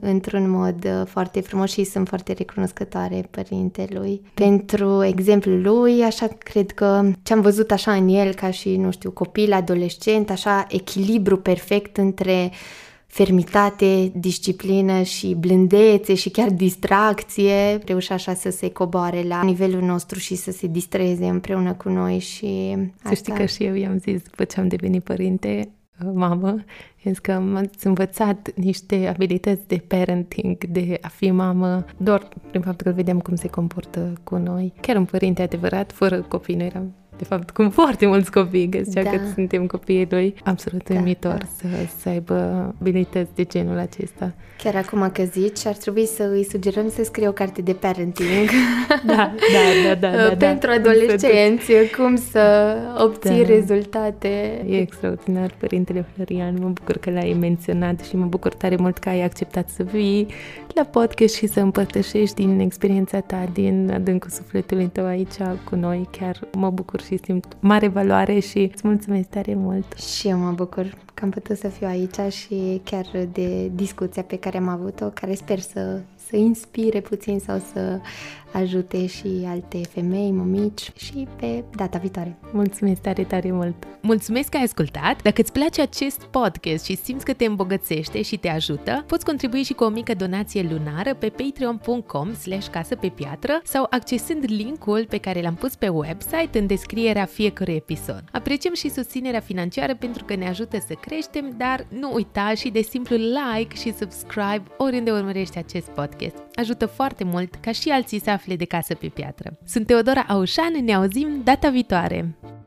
într-un mod foarte frumos și sunt foarte recunoscătoare părintelui. Pentru exemplul lui, așa cred că ce-am văzut așa în el ca și, nu știu, copil, adolescent, așa echilibru perfect între fermitate, disciplină și blândețe și chiar distracție, reușea așa să se coboare la nivelul nostru și să se distreze împreună cu noi și asta. Să știi că și eu i-am zis, după ce am devenit părinte, mamă, pentru că m-ați învățat niște abilități de parenting, de a fi mamă, doar prin faptul că vedeam cum se comportă cu noi. Chiar un părinte adevărat, fără copii, noi eram de fapt cum foarte mulți copii, găsea că suntem copiii lui. Absolut uimitor să aibă abilități de genul acesta. Chiar acum că zici, ar trebui să îi sugerăm să scrie o carte de parenting pentru adolescenți, cum să obții rezultate. E extraordinar, Părintele Florian. Mă bucur că l-ai menționat și mă bucur tare mult că ai acceptat să vii la podcast și să împărtășești din experiența ta, din adâncul sufletului tău aici cu noi. Chiar mă bucur și simt mare valoare și îți mulțumesc tare mult. Și eu mă bucur că am putut să fiu aici și chiar de discuția pe care am avut-o, care sper să inspire puțin sau să ajute și alte femei, mămici și pe data viitoare. Mulțumesc tare mult! Mulțumesc că ai ascultat! Dacă îți place acest podcast și simți că te îmbogățește și te ajută, poți contribui și cu o mică donație lunară pe patreon.com/casapepiatră sau accesând link-ul pe care l-am pus pe website în descrierea fiecărui episod. Apreciem și susținerea financiară pentru că ne ajută să creștem, dar nu uita și de simplu like și subscribe oriunde urmărești acest podcast. Ajută foarte mult ca și alții să afle de casă pe piatră. Sunt Teodora Oșan, ne auzim data viitoare!